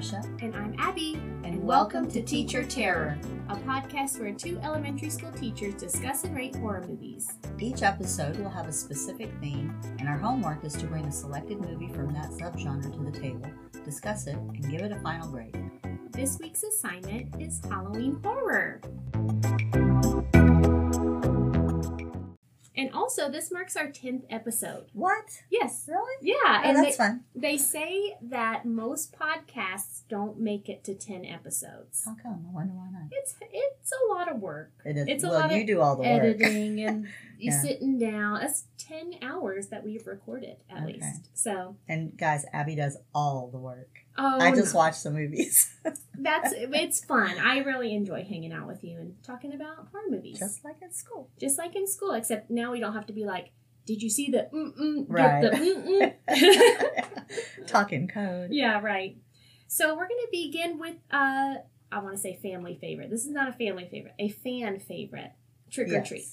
Marsha. And I'm Abby. And welcome to Teacher Terror, a podcast where two elementary school teachers discuss and rate horror movies. Each episode will have a specific theme, and our homework is to bring a selected movie from that subgenre to the table, discuss it, and give it a final grade. This week's assignment is Halloween Horror. And also, this marks our 10th episode. What? Yes. Really? Yeah. Oh, and that's fun. They say that most podcasts don't make it to 10 episodes. How come? I wonder why not. It's a lot of work. It is. It's a lot you do all the editing work. And you sitting down. That's 10 hours that we've recorded, at least. So. And guys, Abby does all the work. Oh, I just watch some movies. It's fun. I really enjoy hanging out with you and talking about horror movies. Just like in school. Just like in school, except now we don't have to be like, did you see the Talking code. Yeah, right. So we're going to begin with, I want to say family favorite. This is not a family favorite, a fan favorite, Trick or Treat.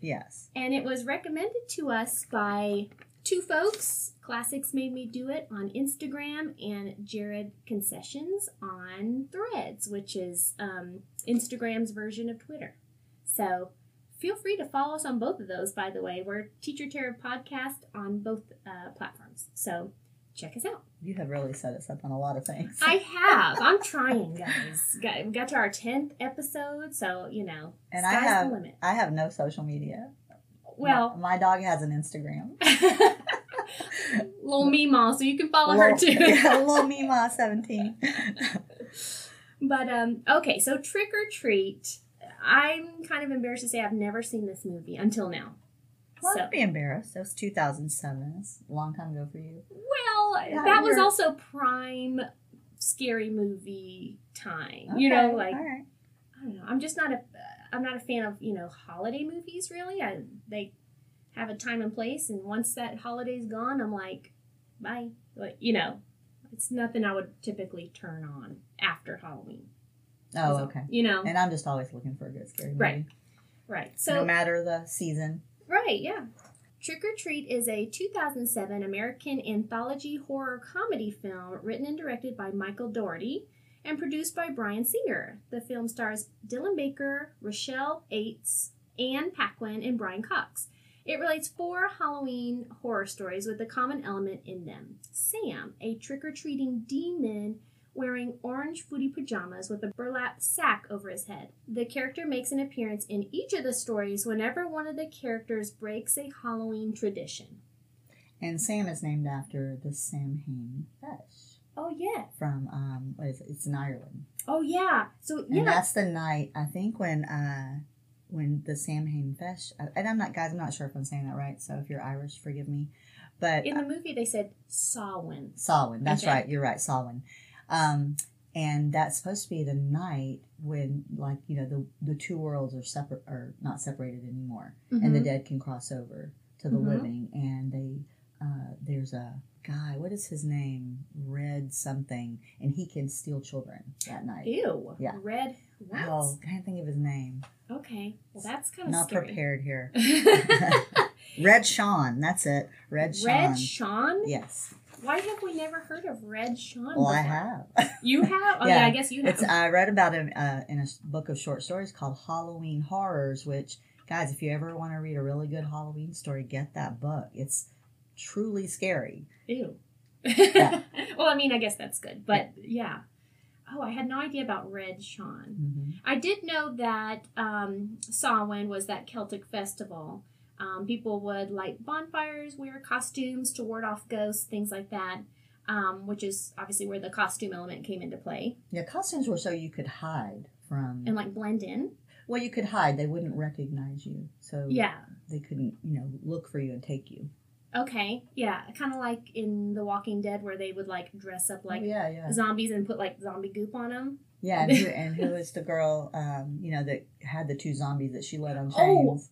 Yes. And it was recommended to us by two folks, Classics Made Me Do It on Instagram and Jared Concessions on Threads, which is Instagram's version of Twitter. So feel free to follow us on both of those, by the way. We're Teacher Terror Podcast on both platforms. So check us out. You have really set us up on a lot of things. I have. I'm trying, guys. We got to our 10th episode, so, you know, and sky's the limit. I have no social media. Well, my dog has an Instagram. Little Meemaw, so you can follow her too. Yeah, Little Meemaw 17. But, okay, so Trick or Treat. I'm kind of embarrassed to say I've never seen this movie until now. Well, don't be embarrassed. That was 2007. It's a long time ago for you. Well, that was also prime scary movie time. Okay, you know, like, all right. I don't know. I'm not a fan of, you know, holiday movies, really. They have a time and place, and once that holiday's gone, I'm like, bye. Like, you know, it's nothing I would typically turn on after Halloween. Oh, okay. You know. And I'm just always looking for a good scary movie. Right, right. So, no matter the season. Right, yeah. Trick or Treat is a 2007 American anthology horror comedy film written and directed by Michael Dougherty, and produced by Bryan Singer. The film stars Dylan Baker, Rochelle Aytes, Ann Paquin, and Brian Cox. It relates four Halloween horror stories with a common element in them. Sam, a trick-or-treating demon wearing orange footy pajamas with a burlap sack over his head. The character makes an appearance in each of the stories whenever one of the characters breaks a Halloween tradition. And Sam is named after the Samhain fish. Oh, yeah. From, it's in Ireland. Oh, yeah. So, yeah. And that's the night, I think, when the Samhain Fesh, and I'm not sure if I'm saying that right, so if you're Irish, forgive me, but... In the movie, they said Samhain. Samhain, that's right, you're right, Samhain. And that's supposed to be the night when, like, you know, the two worlds are not separated anymore, mm-hmm. and the dead can cross over to the mm-hmm. living, and there's a... guy, what is his name? Red something, and he can steal children that night. Ew. Yeah. Red what? Oh, I can't think of his name. Okay. Well, that's kind of not scary. Prepared here. Red Sean. That's it. Red Sean. Red Sean? Yes. Why have we never heard of Red Sean before? Well, I have. You have? Oh, yeah, I guess you have. I read about him in a book of short stories called Halloween Horrors, which, guys, if you ever want to read a really good Halloween story, get that book. It's truly scary. Ew. Yeah. Well, I mean, I guess that's good, but yeah. Oh, I had no idea about Red Sean. Mm-hmm. I did know that Samhain was that Celtic festival. People would light bonfires, wear costumes to ward off ghosts, things like that, which is obviously where the costume element came into play. Yeah, costumes were so you could hide from... And like blend in. Well, you could hide. They wouldn't recognize you, so yeah. They couldn't, you know, look for you and take you. Okay, yeah, kind of like in The Walking Dead where they would, like, dress up like zombies and put, like, zombie goop on them. Yeah, and who was the girl, you know, that had the two zombies that she led on chains?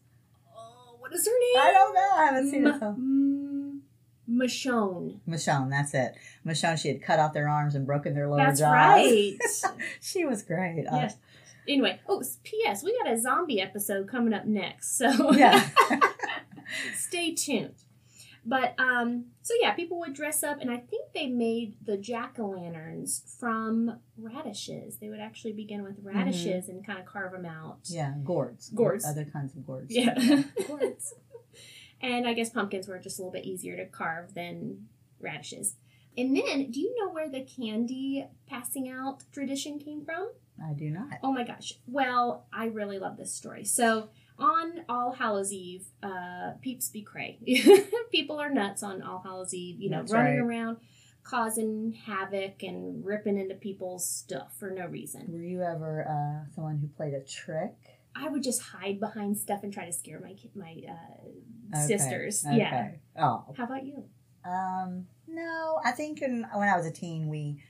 Oh, what is her name? I don't know. I haven't seen it. Michonne. Michonne, that's it. Michonne, she had cut off their arms and broken their lower jaws. That's right. She was great. Yes. Anyway, P.S., we got a zombie episode coming up next, so... Yeah. Stay tuned. But, so yeah, people would dress up, and I think they made the jack-o'-lanterns from radishes. They would actually begin with radishes and kind of carve them out. Yeah, gourds. Gourds. Other kinds of gourds. Yeah. Gourds. And I guess pumpkins were just a little bit easier to carve than radishes. And then, do you know where the candy passing out tradition came from? I do not. Oh my gosh. Well, I really love this story. So, on All Hallows Eve, peeps be cray. People are nuts on All Hallows Eve, you know, that's running right around, causing havoc and ripping into people's stuff for no reason. Were you ever someone who played a trick? I would just hide behind stuff and try to scare my sisters. Okay. Yeah. Oh. How about you? No, I think when I was a teen, we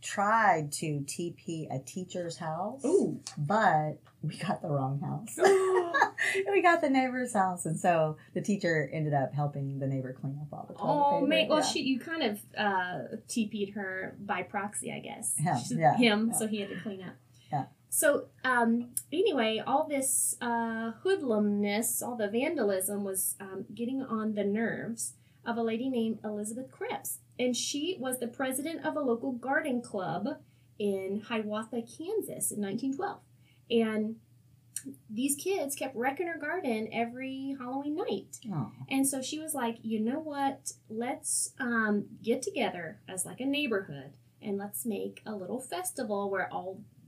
tried to TP a teacher's house. Ooh. But we got the wrong house. And we got the neighbor's house, and so the teacher ended up helping the neighbor clean up all the toilet paper. Oh, man. Well, yeah. You kind of TP'd her by proxy, I guess. So he had to clean up. Yeah. So, anyway, all this hoodlumness, all the vandalism was getting on the nerves of a lady named Elizabeth Cripps. And she was the president of a local garden club in Hiawatha, Kansas in 1912. And these kids kept wrecking her garden every Halloween night. Aww. And so she was like, you know what? Let's get together as like a neighborhood and let's make a little festival where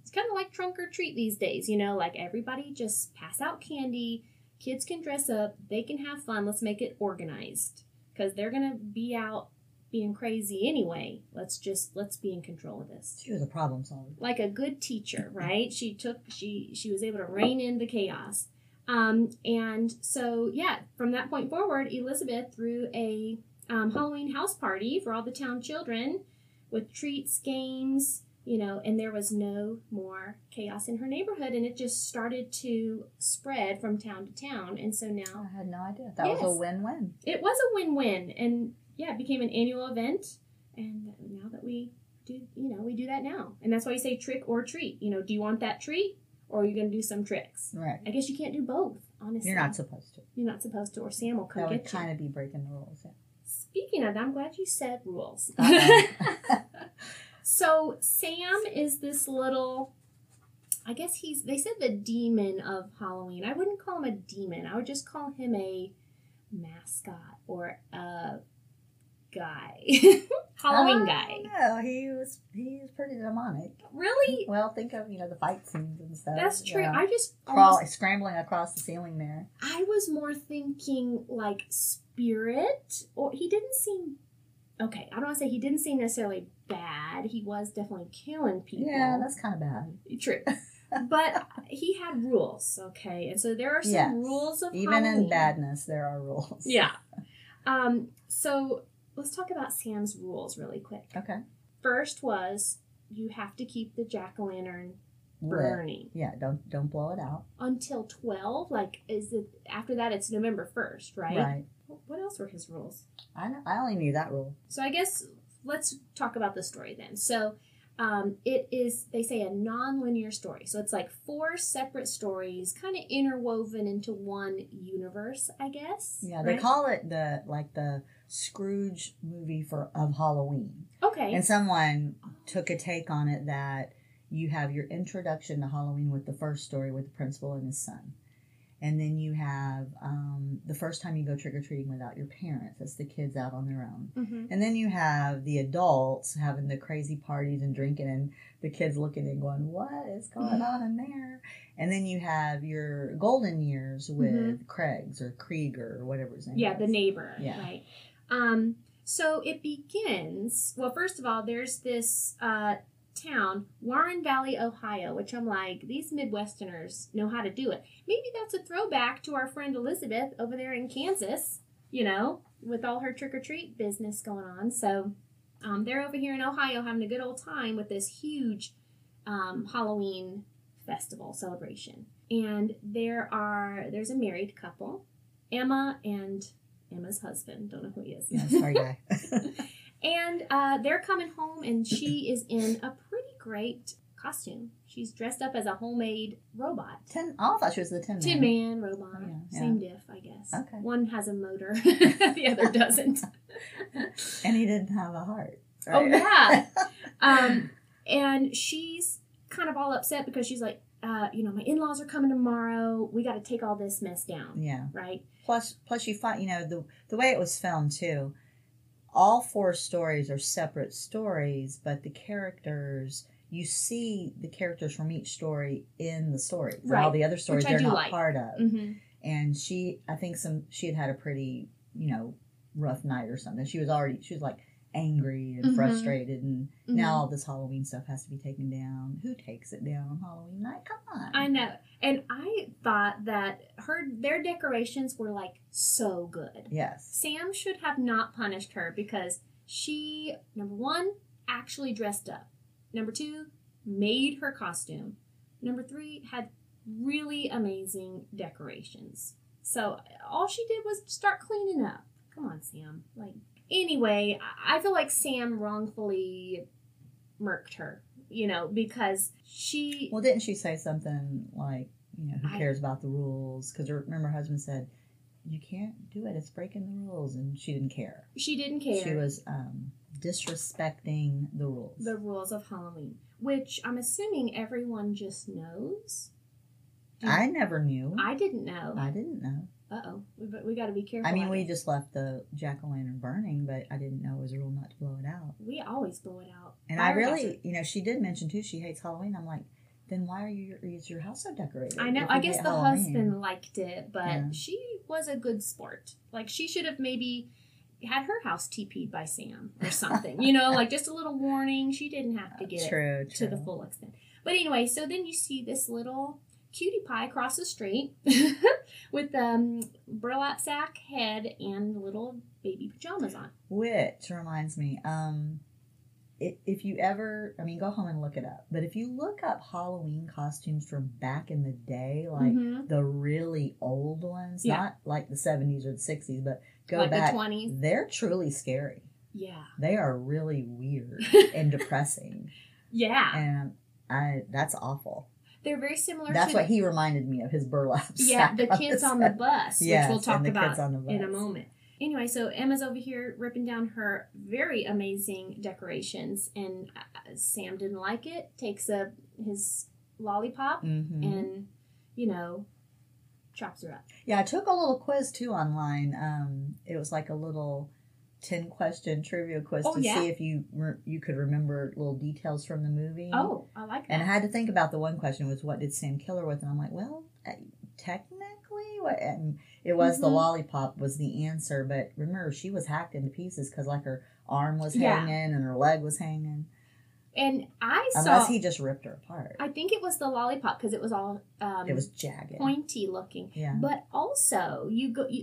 it's kind of like trunk or treat these days, you know, like everybody just pass out candy. Kids can dress up. They can have fun. Let's make it organized because they're going to be out being crazy anyway. Let's be in control of this. She was a problem solver. Like a good teacher, right? She was able to rein in the chaos. And so, yeah, from that point forward, Elizabeth threw a Halloween house party for all the town children with treats, games, you know, and there was no more chaos in her neighborhood, and it just started to spread from town to town. And so now... I had no idea. That was a win-win. It was a win-win, and... yeah, it became an annual event, and now that we do that now. And that's why you say trick or treat. You know, do you want that treat, or are you going to do some tricks? Right. I guess you can't do both, honestly. You're not supposed to, or Sam will come get you. That would kind of be breaking the rules, yeah. Speaking of that, I'm glad you said rules. So Sam is this little, I guess they said the demon of Halloween. I wouldn't call him a demon. I would just call him a mascot or a... guy. Halloween guy. No, he was pretty demonic. Really? Well, think of, you know, the fight scenes and stuff. That's true. You know, I just scrambling across the ceiling there. I was more thinking like spirit, or he didn't seem okay, I don't want to say he didn't seem necessarily bad. He was definitely killing people. Yeah, that's kind of bad. True. But he had rules, okay? And so there are some rules of Halloween. Even in badness there are rules. Yeah. So let's talk about Sam's rules really quick. Okay. First was you have to keep the jack-o'-lantern burning. Yeah, don't blow it out. Until 12, like after that it's November 1st, right? Right. What else were his rules? I only knew that rule. So I guess let's talk about the story then. So it is, they say, a non-linear story. So it's like 4 separate stories kind of interwoven into one universe, I guess. Yeah, right? They call it the Scrooge movie of Halloween. Okay. And someone took a take on it that you have your introduction to Halloween with the first story with the principal and his son. And then you have the first time you go trick-or-treating without your parents. That's the kids out on their own. Mm-hmm. And then you have the adults having the crazy parties and drinking and the kids looking and going, what is going on in there? And then you have your golden years with Kreeg's or Krieger or whatever his name is. Yeah, the neighbor. Yeah. Right. So it begins, well, first of all, there's this town, Warren Valley, Ohio, which I'm like, these Midwesterners know how to do it. Maybe that's a throwback to our friend Elizabeth over there in Kansas, you know, with all her trick-or-treat business going on. So they're over here in Ohio having a good old time with this huge Halloween festival celebration. And there's a married couple, Emma and Emma's husband. Don't know who he is. Yeah, sorry, guy. And they're coming home, and she is in a pretty great costume. She's dressed up as a homemade robot. I thought she was the Tin Man. Tin Man robot. Yeah, same diff, I guess. Yes. Okay. One has a motor, the other doesn't. And he didn't have a heart. Right? Oh, yeah. And she's kind of all upset because she's like, my in-laws are coming tomorrow. We got to take all this mess down. Yeah. Right? Plus you find, the way it was filmed, too, all four stories are separate stories, but the characters... You see the characters from each story in the story. Right. All the other stories they're not part of. Mm-hmm. And she had had a pretty, rough night or something. She was like angry and frustrated. And now all this Halloween stuff has to be taken down. Who takes it down on Halloween night? Come on. I know. And I thought that their decorations were like so good. Yes. Sam should have not punished her because she, number one, actually dressed up. Number two, made her costume. Number three, had really amazing decorations. So all she did was start cleaning up. Come on, Sam. Anyway, I feel like Sam wrongfully murked her, because she... Well, didn't she say something like, who cares about the rules? Because remember her husband said, you can't do it. It's breaking the rules. And she didn't care. She didn't care. She was... disrespecting the rules. The rules of Halloween, which I'm assuming everyone just knows. I never knew. I didn't know. Uh-oh. But we got to be careful. We just left the jack-o'-lantern burning, but I didn't know it was a rule not to blow it out. We always blow it out. And I really, she did mention, too, she hates Halloween. I'm like, then why is your house so decorated? I know. I guess the husband liked it, but she was a good sport. She should have maybe... had her house TP'd by Sam or something, just a little warning. She didn't have to get it to the full extent. But anyway, so then you see this little cutie pie across the street with burlap sack head and little baby pajamas on. Which reminds me, if you ever, go home and look it up, but if you look up Halloween costumes from back in the day, the really old ones, not like the 70s or the 60s, but go back, the 20s. They're truly scary. Yeah. They are really weird and depressing. Yeah. And that's awful. They're very similar to... That's what he reminded me of, his burlap sack. Yeah, the kids on the bus, which we'll talk about in a moment. Anyway, so Emma's over here ripping down her very amazing decorations, and Sam didn't like it, takes his lollipop, and, chops her up. Yeah, I took a little quiz, too, online. It was like a little 10-question trivia quiz see if you could remember little details from the movie. Oh, I like that. And I had to think about the one question was, what did Sam kill her with? And I'm like, well, technically, what... And it was the lollipop was the answer, but remember, she was hacked into pieces because, her arm was hanging and her leg was hanging. And Unless he just ripped her apart. I think it was the lollipop because it was all... it was jagged. Pointy looking. Yeah. But also,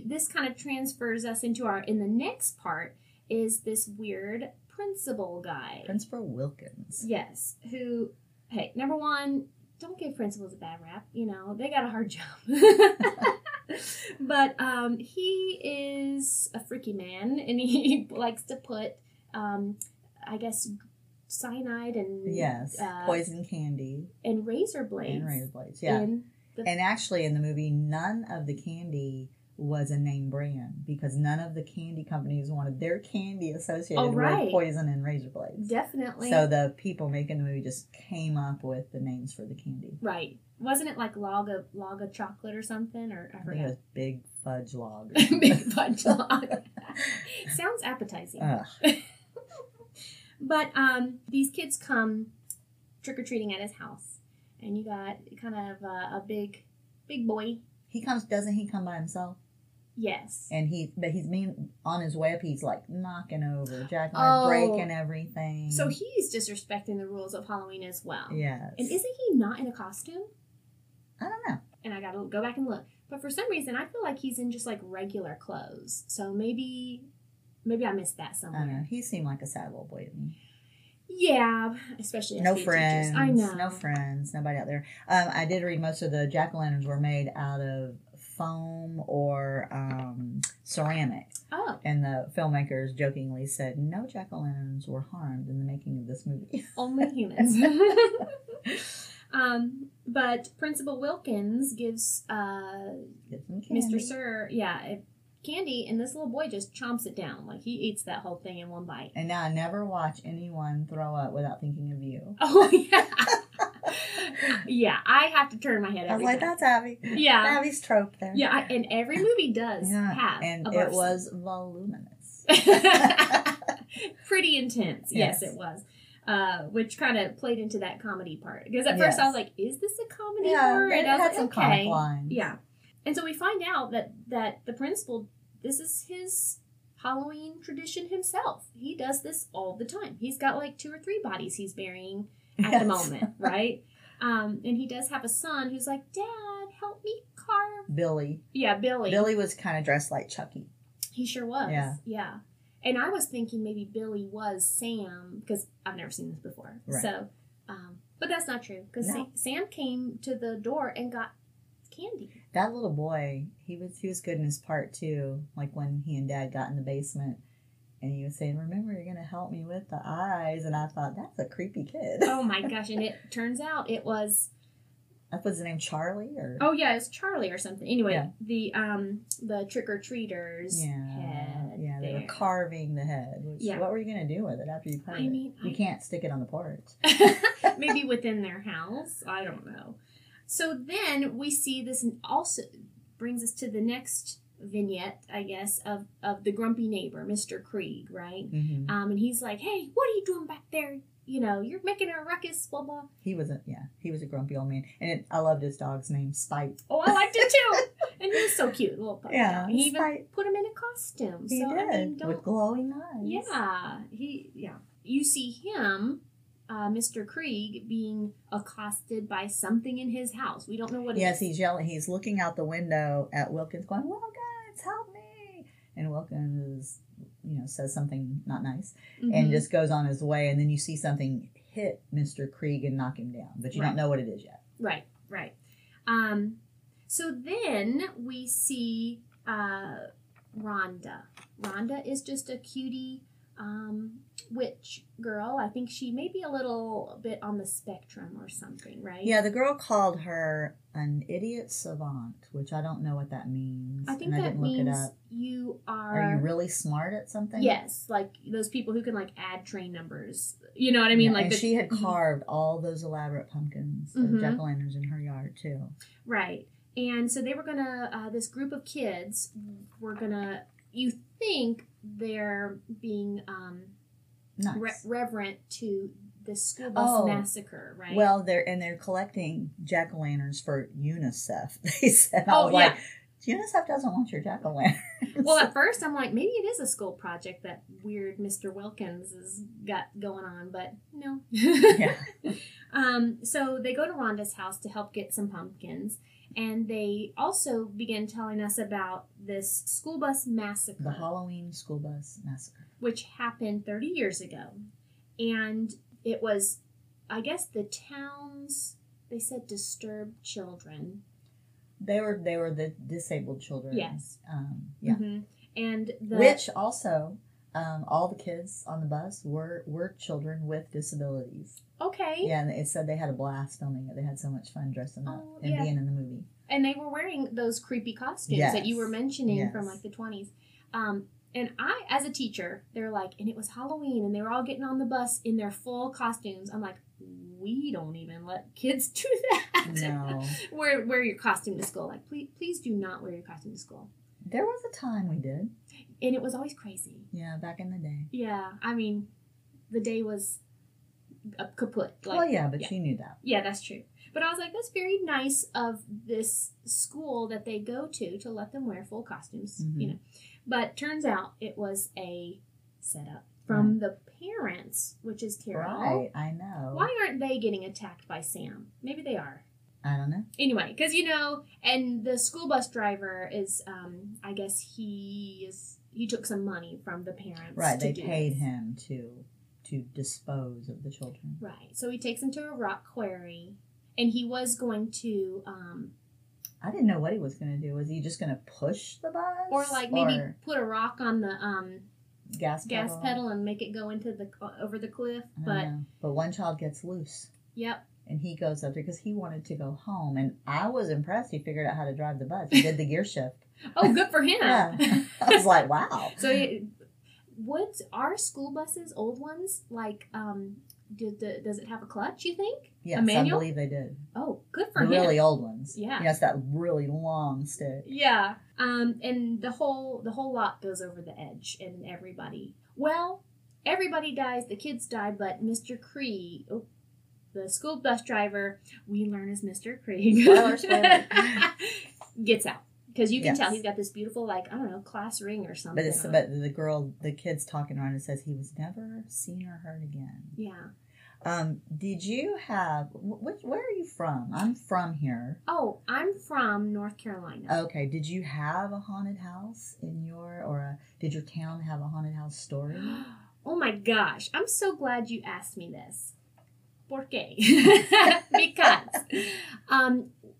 this kind of transfers us into in the next part is this weird principal guy. Principal Wilkins. Yes. Who, hey, number one, don't give principals a bad rap. They got a hard job. But he is a freaky man, and he likes to put, cyanide and... Yes, poison candy. And razor blades. And actually, in the movie, none of the candy was a name brand, because none of the candy companies wanted their candy associated with poison and razor blades. Definitely. So the people making the movie just came up with the names for the candy. Right. Wasn't it like log of chocolate or something? Or I forgot. It was Big Fudge Log. Big Fudge Log. Sounds appetizing. But these kids come trick-or-treating at his house. And you got kind of a big boy. He comes, doesn't he come by himself? Yes. And on his way up, he's like knocking over jack-o'-lantern, breaking everything. So he's disrespecting the rules of Halloween as well. Yes. And isn't he not in a costume? I don't know. And I got to go back and look. But for some reason, I feel like he's in just like regular clothes. So maybe I missed that somewhere. I know. He seemed like a sad little boy to me. Yeah, especially no friends. Teachers. I know. No friends. Nobody out there. I did read most of the jack-o'-lanterns were made out of foam or ceramic. Oh. And the filmmakers jokingly said, no jack-o'-lanterns were harmed in the making of this movie. Only humans. But Principal Wilkins gives Mr. Sir, candy, and this little boy just chomps it down. Like, he eats that whole thing in one bite. And now I never watch anyone throw up without thinking of you. Oh, yeah. Yeah, I have to turn my head. I was like, that's Abby. Yeah. Abby's trope there. Yeah, and every movie does have a burst. It was voluminous. Pretty intense. Yes, it was. Which kind of played into that comedy part. Because at first I was like, is this a comedy horror? And I was like, okay. Lines. Yeah. And so we find out that the principal, this is his Halloween tradition himself. He does this all the time. He's got like 2 or 3 bodies he's burying at the moment, right? And he does have a son who's like, Dad, help me carve. Billy. Yeah, Billy. Billy was kind of dressed like Chucky. He sure was. Yeah. And I was thinking maybe Billy was Sam, because I've never seen this before. Right. So, but that's not true, because Sam came to the door and got candy. That little boy, he was good in his part too. Like when he and Dad got in the basement, and he was saying, "Remember, you're gonna help me with the eyes." And I thought, that's a creepy kid. Oh my gosh! And it turns out it was. That was the name Charlie, or it's Charlie or something. Anyway, the trick or treaters. Yeah, they were carving the head. Which, what were you gonna do with it after you put it? I mean, you can't stick it on the porch. Maybe within their house. I don't know. So then we see this, and also brings us to the next vignette, I guess, of the grumpy neighbor, Mr. Kreeg, right? Mm-hmm. And he's like, hey, what are you doing back there? You know, you're making a ruckus, blah, blah. He was a grumpy old man. And I loved his dog's name, Spite. Oh, I liked it too. And he was so cute, little puppy. Yeah, he even put him in a costume. He did, with glowing eyes. Yeah, you see him... Mr. Kreeg being accosted by something in his house. We don't know what it is. Yes, he's yelling. He's looking out the window at Wilkins going, Wilkins, help me. And Wilkins, says something not nice and just goes on his way. And then you see something hit Mr. Kreeg and knock him down. But you don't know what it is yet. Right. So then we see Rhonda. Rhonda is just a cutie witch girl. I think she may be a little bit on the spectrum or something, right? Yeah, the girl called her an idiot savant, which I don't know what that means. I think that means you are... Are you really smart at something? Yes, like those people who can add train numbers. You know what I mean? Yeah, like she had carved all those elaborate pumpkins, the jack-o'-lanterns in her yard too. Right. And so they were going to... this group of kids were going to... You think they're being nice. Reverent to the school bus massacre, right? Well, they're collecting jack-o'-lanterns for UNICEF. They said, UNICEF doesn't want your jack-o'-lantern. Well, at first I'm like, maybe it is a school project that weird Mr. Wilkins has got going on, but no. Yeah. So they go to Rhonda's house to help get some pumpkins. And they also began telling us about this school bus massacre. The Halloween school bus massacre. Which happened 30 years ago. And it was, I guess, the town's, they said, disturbed children. They were the disabled children. Yes. And which also, all the kids on the bus were children with disabilities. Okay. Yeah, and it said they had a blast filming it. They had so much fun dressing up and being in the movie. And they were wearing those creepy costumes that you were mentioning from the 20s. And I, as a teacher, they're like, and it was Halloween, and they were all getting on the bus in their full costumes. I'm like, we don't even let kids do that. No. wear your costume to school. Like, please do not wear your costume to school. There was a time we did. And it was always crazy. Yeah, back in the day. Yeah, I mean, the day was... kaput. You knew that. Yeah, that's true. But I was like, that's very nice of this school that they go to let them wear full costumes, But turns out it was a setup from the parents, which is terrible. Right, I know. Why aren't they getting attacked by Sam? Maybe they are. I don't know. Anyway, because, and the school bus driver is, I guess he took some money from the parents. Right, they paid him to dispose of the children. Right. So he takes them to a rock quarry, and he was going to... I didn't know what he was going to do. Was he just going to push the bus? Or maybe put a rock on the gas pedal and make it go over the cliff. But one child gets loose. Yep. and he goes up there because he wanted to go home. And I was impressed. He figured out how to drive the bus. He did the gear shift. Oh, good for him. Yeah. I was like, wow. So would our school buses, old ones, like, does it have a clutch, you think? Yes, a manual? I believe they did. Oh, good for him. Really old ones. Yeah. Yes, that really long stick. Yeah. And the whole lot goes over the edge, and everybody. Well, everybody dies. The kids die, but Mr. Kreeg, the school bus driver, we learn as Mr. Kreeg, gets out. Because you can tell he's got this beautiful, like, I don't know, class ring or something. But the kid's talking around and says he was never seen or heard again. Yeah. Did you have, where are you from? I'm from here. Oh, I'm from North Carolina. Okay. Did you have a haunted house in did your town have a haunted house story? Oh my gosh. I'm so glad you asked me this. Por qué? Because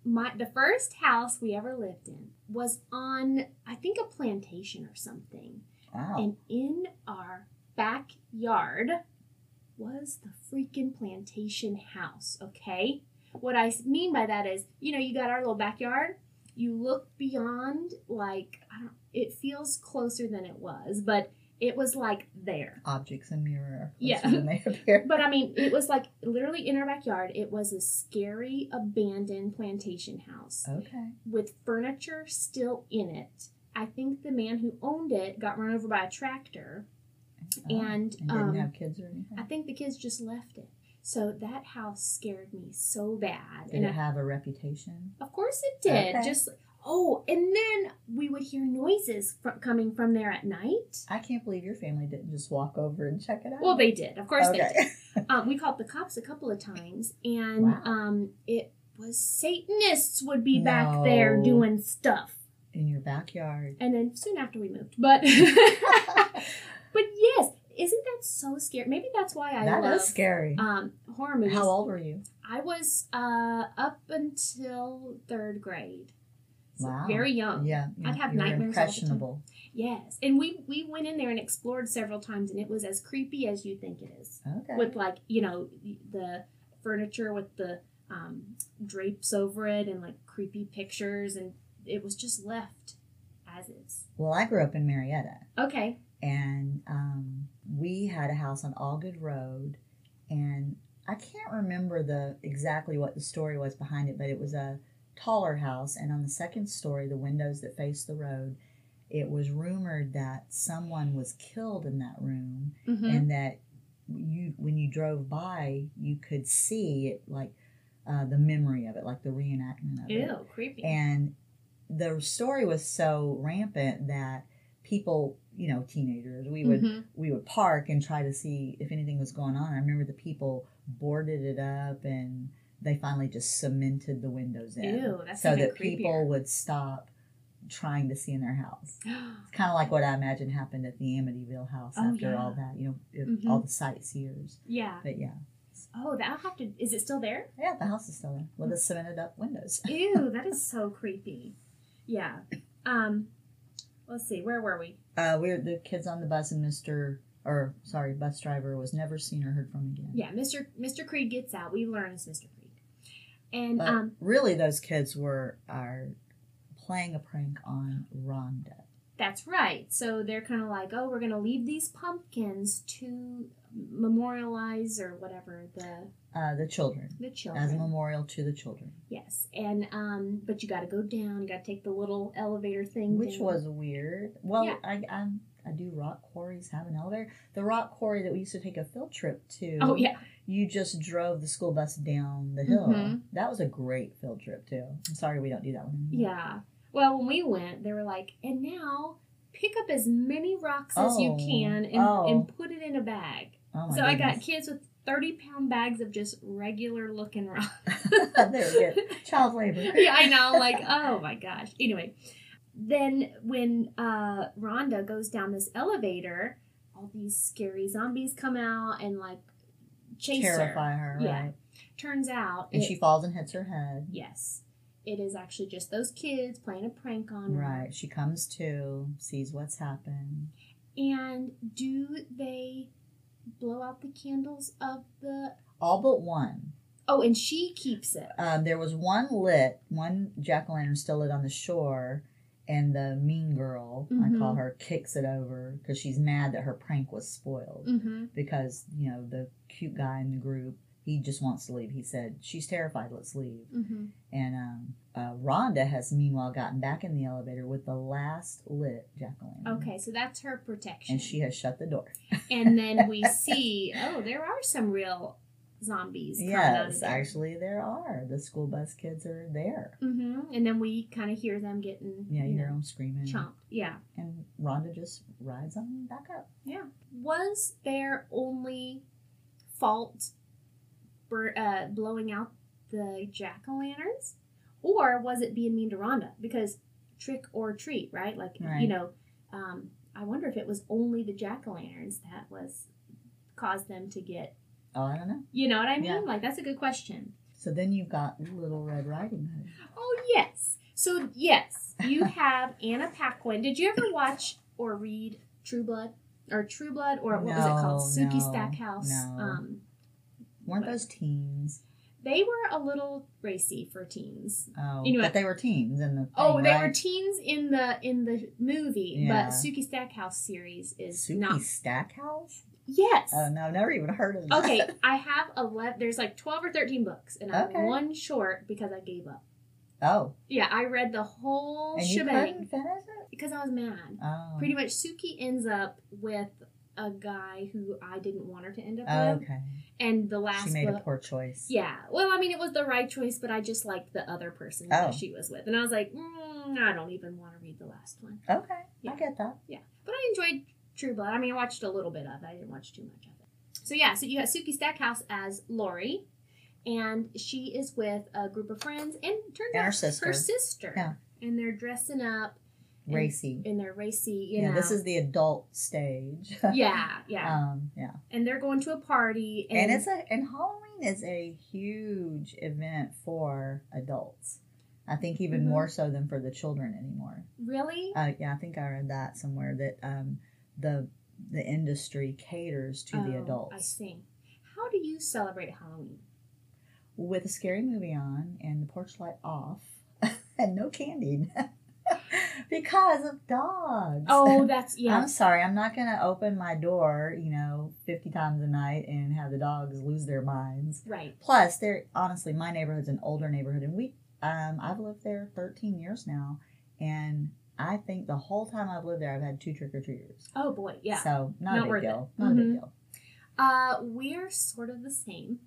the first house we ever lived in was on, I think, a plantation or something. Wow. And in our backyard was the freaking plantation house, okay? What I mean by that is, you got our little backyard. You look beyond, like, it feels closer than it was, but it was like there. Objects in mirror. Yeah. When they appear. But I mean, it was like literally in our backyard. It was a scary, abandoned plantation house. Okay. With furniture still in it. I think the man who owned it got run over by a tractor. And didn't have kids or anything? I think the kids just left it. So that house scared me so bad. Did it have a reputation? Of course it did. Okay. And then we would hear noises coming from there at night. I can't believe your family didn't just walk over and check it out. Well, they did. Of course they did. We called the cops a couple of times, and wow. It was Satanists would be back there doing stuff. In your backyard. And then soon after we moved. But yes, isn't that so scary? Maybe that's why that is scary. Horror movies. How old were you? I was up until third grade. Wow. Very young. Yeah. I'd have nightmares impressionable. All the time. Yes. And we went in there and explored several times, and it was as creepy as you think it is. Okay. With the furniture with the drapes over it and like creepy pictures, and it was just left as is. Well, I grew up in Marietta. Okay. And we had a house on Allgood Road, and I can't remember exactly what the story was behind it, but it was a taller house, and on the second story, the windows that faced the road, it was rumored that someone was killed in that room, mm-hmm. and that when you drove by, you could see it, like the memory of it, like the reenactment of it. Ew, creepy. And the story was so rampant that people, teenagers, we would park and try to see if anything was going on. I remember the people boarded it up, and they finally just cemented the windows in. Ew, that's so that creepier. People would stop trying to see in their house. It's kind of like what I imagine happened at the Amityville house all that, all the sightseers. Yeah. But yeah. Oh, is it still there? Yeah, the house is still there with the cemented up windows. Ew, that is so creepy. Yeah. Let's see, where were we? The kids on the bus, and bus driver was never seen or heard from again. Yeah, Mr. Kreeg gets out. We learn as Mr. Kreeg. And really, those kids are playing a prank on Rhonda. That's right. So they're kind of like, we're going to leave these pumpkins to memorialize or whatever the children as a memorial to the children. Yes, and but you got to go down. You got to take the little elevator thing, which was weird. Well, yeah. I do rock quarries have an elevator. The rock quarry that we used to take a field trip to. Oh, yeah. You just drove the school bus down the hill. Mm-hmm. That was a great field trip, too. I'm sorry we don't do that one anymore. Yeah. Well, when we went, they were like, and now pick up as many rocks as you can and put it in a bag. Oh, my goodness. I got kids with 30-pound bags of just regular-looking rocks. There we go. Child labor. Yeah, I know. Like, oh, my gosh. Anyway. Then when Rhonda goes down this elevator, all these scary zombies come out and, like, chase Terrify her. Yeah. Right. Turns out. And she falls and hits her head. Yes. It is actually just those kids playing a prank on her. Right. She comes to, sees what's happened. And do they blow out the candles of the... All but one. Oh, and she keeps it. There was one jack-o'-lantern still lit on the shore, and the mean girl, mm-hmm. I call her, kicks it over because she's mad that her prank was spoiled. Mm-hmm. Because, you know, the cute guy in the group, he just wants to leave. He said, she's terrified, let's leave. Mm-hmm. And Rhonda has meanwhile gotten back in the elevator with the last lit jack-o'-lantern. Okay, so that's her protection. And she has shut the door. And then we see, oh, there are some real zombies. Yes, actually there are. The school bus kids are there. Mm-hmm. And then we kind of hear them getting, you hear them screaming. Chomped, yeah. And Rhonda just rides on them back up. Yeah. Was their only fault blowing out the jack-o'-lanterns? Or was it being mean to Rhonda? Because trick or treat, right? Like, right. I wonder if it was only the jack-o'-lanterns that caused them to get... Oh, I don't know. You know what I mean? Yeah. Like, that's a good question. So then you've got Little Red Riding Hood. Oh, yes. So, yes, you have Ann Paquin. Did you ever watch or read True Blood? Or True Blood? Or what was it called? Suki Stackhouse? No. Weren't those teens? They were a little racy for teens. Oh, anyway, but they were teens in the thing, they were teens in the movie, yeah. But Suki Stackhouse series is Suki not... Suki Stackhouse? Yes. Oh, no, I've never even heard of that. Okay, I have 11... There's like 12 or 13 books, and I'm one short because I gave up. Oh. Yeah, I read the whole shebang. And you couldn't finish it? Because I was mad. Oh. Pretty much, Suki ends up with a guy who I didn't want her to end up with. Okay. And the last book... She made a poor choice. Yeah. Well, I mean, it was the right choice, but I just liked the other person that she was with. And I was like, I don't even want to read the last one. Okay. Yeah. I get that. Yeah. But I enjoyed True Blood. I mean, I watched a little bit of it. I didn't watch too much of it. So, yeah. So, you have Suki Stackhouse as Lori. And she is with a group of friends. And it turns out her sister. Yeah. And they're dressing up. Racy. And they're racy, you know. This is the adult stage. Yeah. Yeah. And they're going to a party. And Halloween is a huge event for adults. I think even more so than for the children anymore. Really? Yeah, I think I read that somewhere that the industry caters to the adults. I see. How do you celebrate Halloween? With a scary movie on and the porch light off and no candy. Because of dogs. Oh, that's, yeah. I'm sorry. I'm not going to open my door, 50 times a night and have the dogs lose their minds. Right. Plus, honestly, my neighborhood's an older neighborhood. And we, I've lived there 13 years now. And I think the whole time I've lived there, I've had 2 trick-or-treaters. Oh, boy. Yeah. So, not a big deal. Not a big deal. We're sort of the same.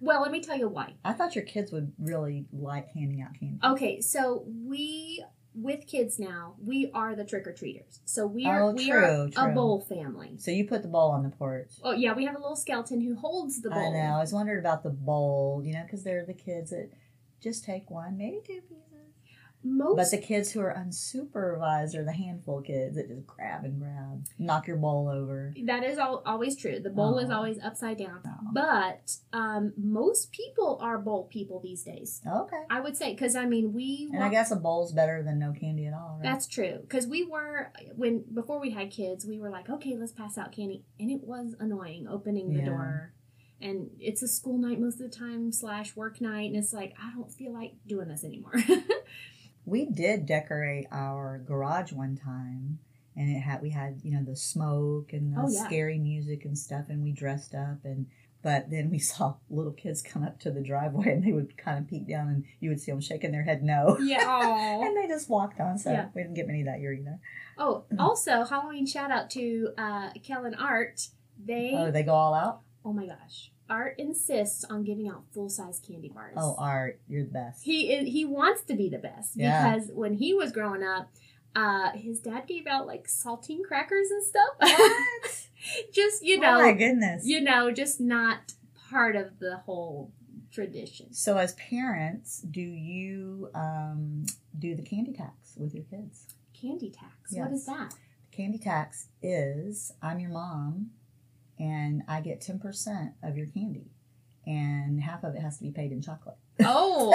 Well, let me tell you why. I thought your kids would really like handing out candy. Okay, so we... With kids now, we are the trick-or-treaters. So we are a bowl family. So you put the bowl on the porch. Oh, yeah. We have a little skeleton who holds the bowl. I know. I was wondering about the bowl, because they're the kids that just take one, maybe 2 pieces. But the kids who are unsupervised are the handful of kids that just grab, knock your bowl over. That is always true. The bowl is always upside down. Oh. But most people are bowl people these days. Okay. I would say, because we... And I guess a bowl's better than no candy at all, right? That's true. Because we were, before we had kids, we were like, okay, let's pass out candy. And it was annoying opening the door. And it's a school night most of the time / work night. And it's like, I don't feel like doing this anymore. We did decorate our garage one time, and we had the smoke and the scary music and stuff, and we dressed up, but then we saw little kids come up to the driveway, and they would kind of peek down, and you would see them shaking their head no. Yeah, and they just walked on, so we didn't get many that year either. Oh, also, Halloween shout-out to Kel and Art. They go all out? Oh, my gosh. Art insists on giving out full-size candy bars. Oh, Art, you're the best. He wants to be the best because when he was growing up, his dad gave out like saltine crackers and stuff. What? Oh my goodness. Just not part of the whole tradition. So, as parents, do you do the candy tax with your kids? Candy tax. Yes. What is that? The candy tax is I'm your mom. And I get 10% of your candy. And half of it has to be paid in chocolate. Oh,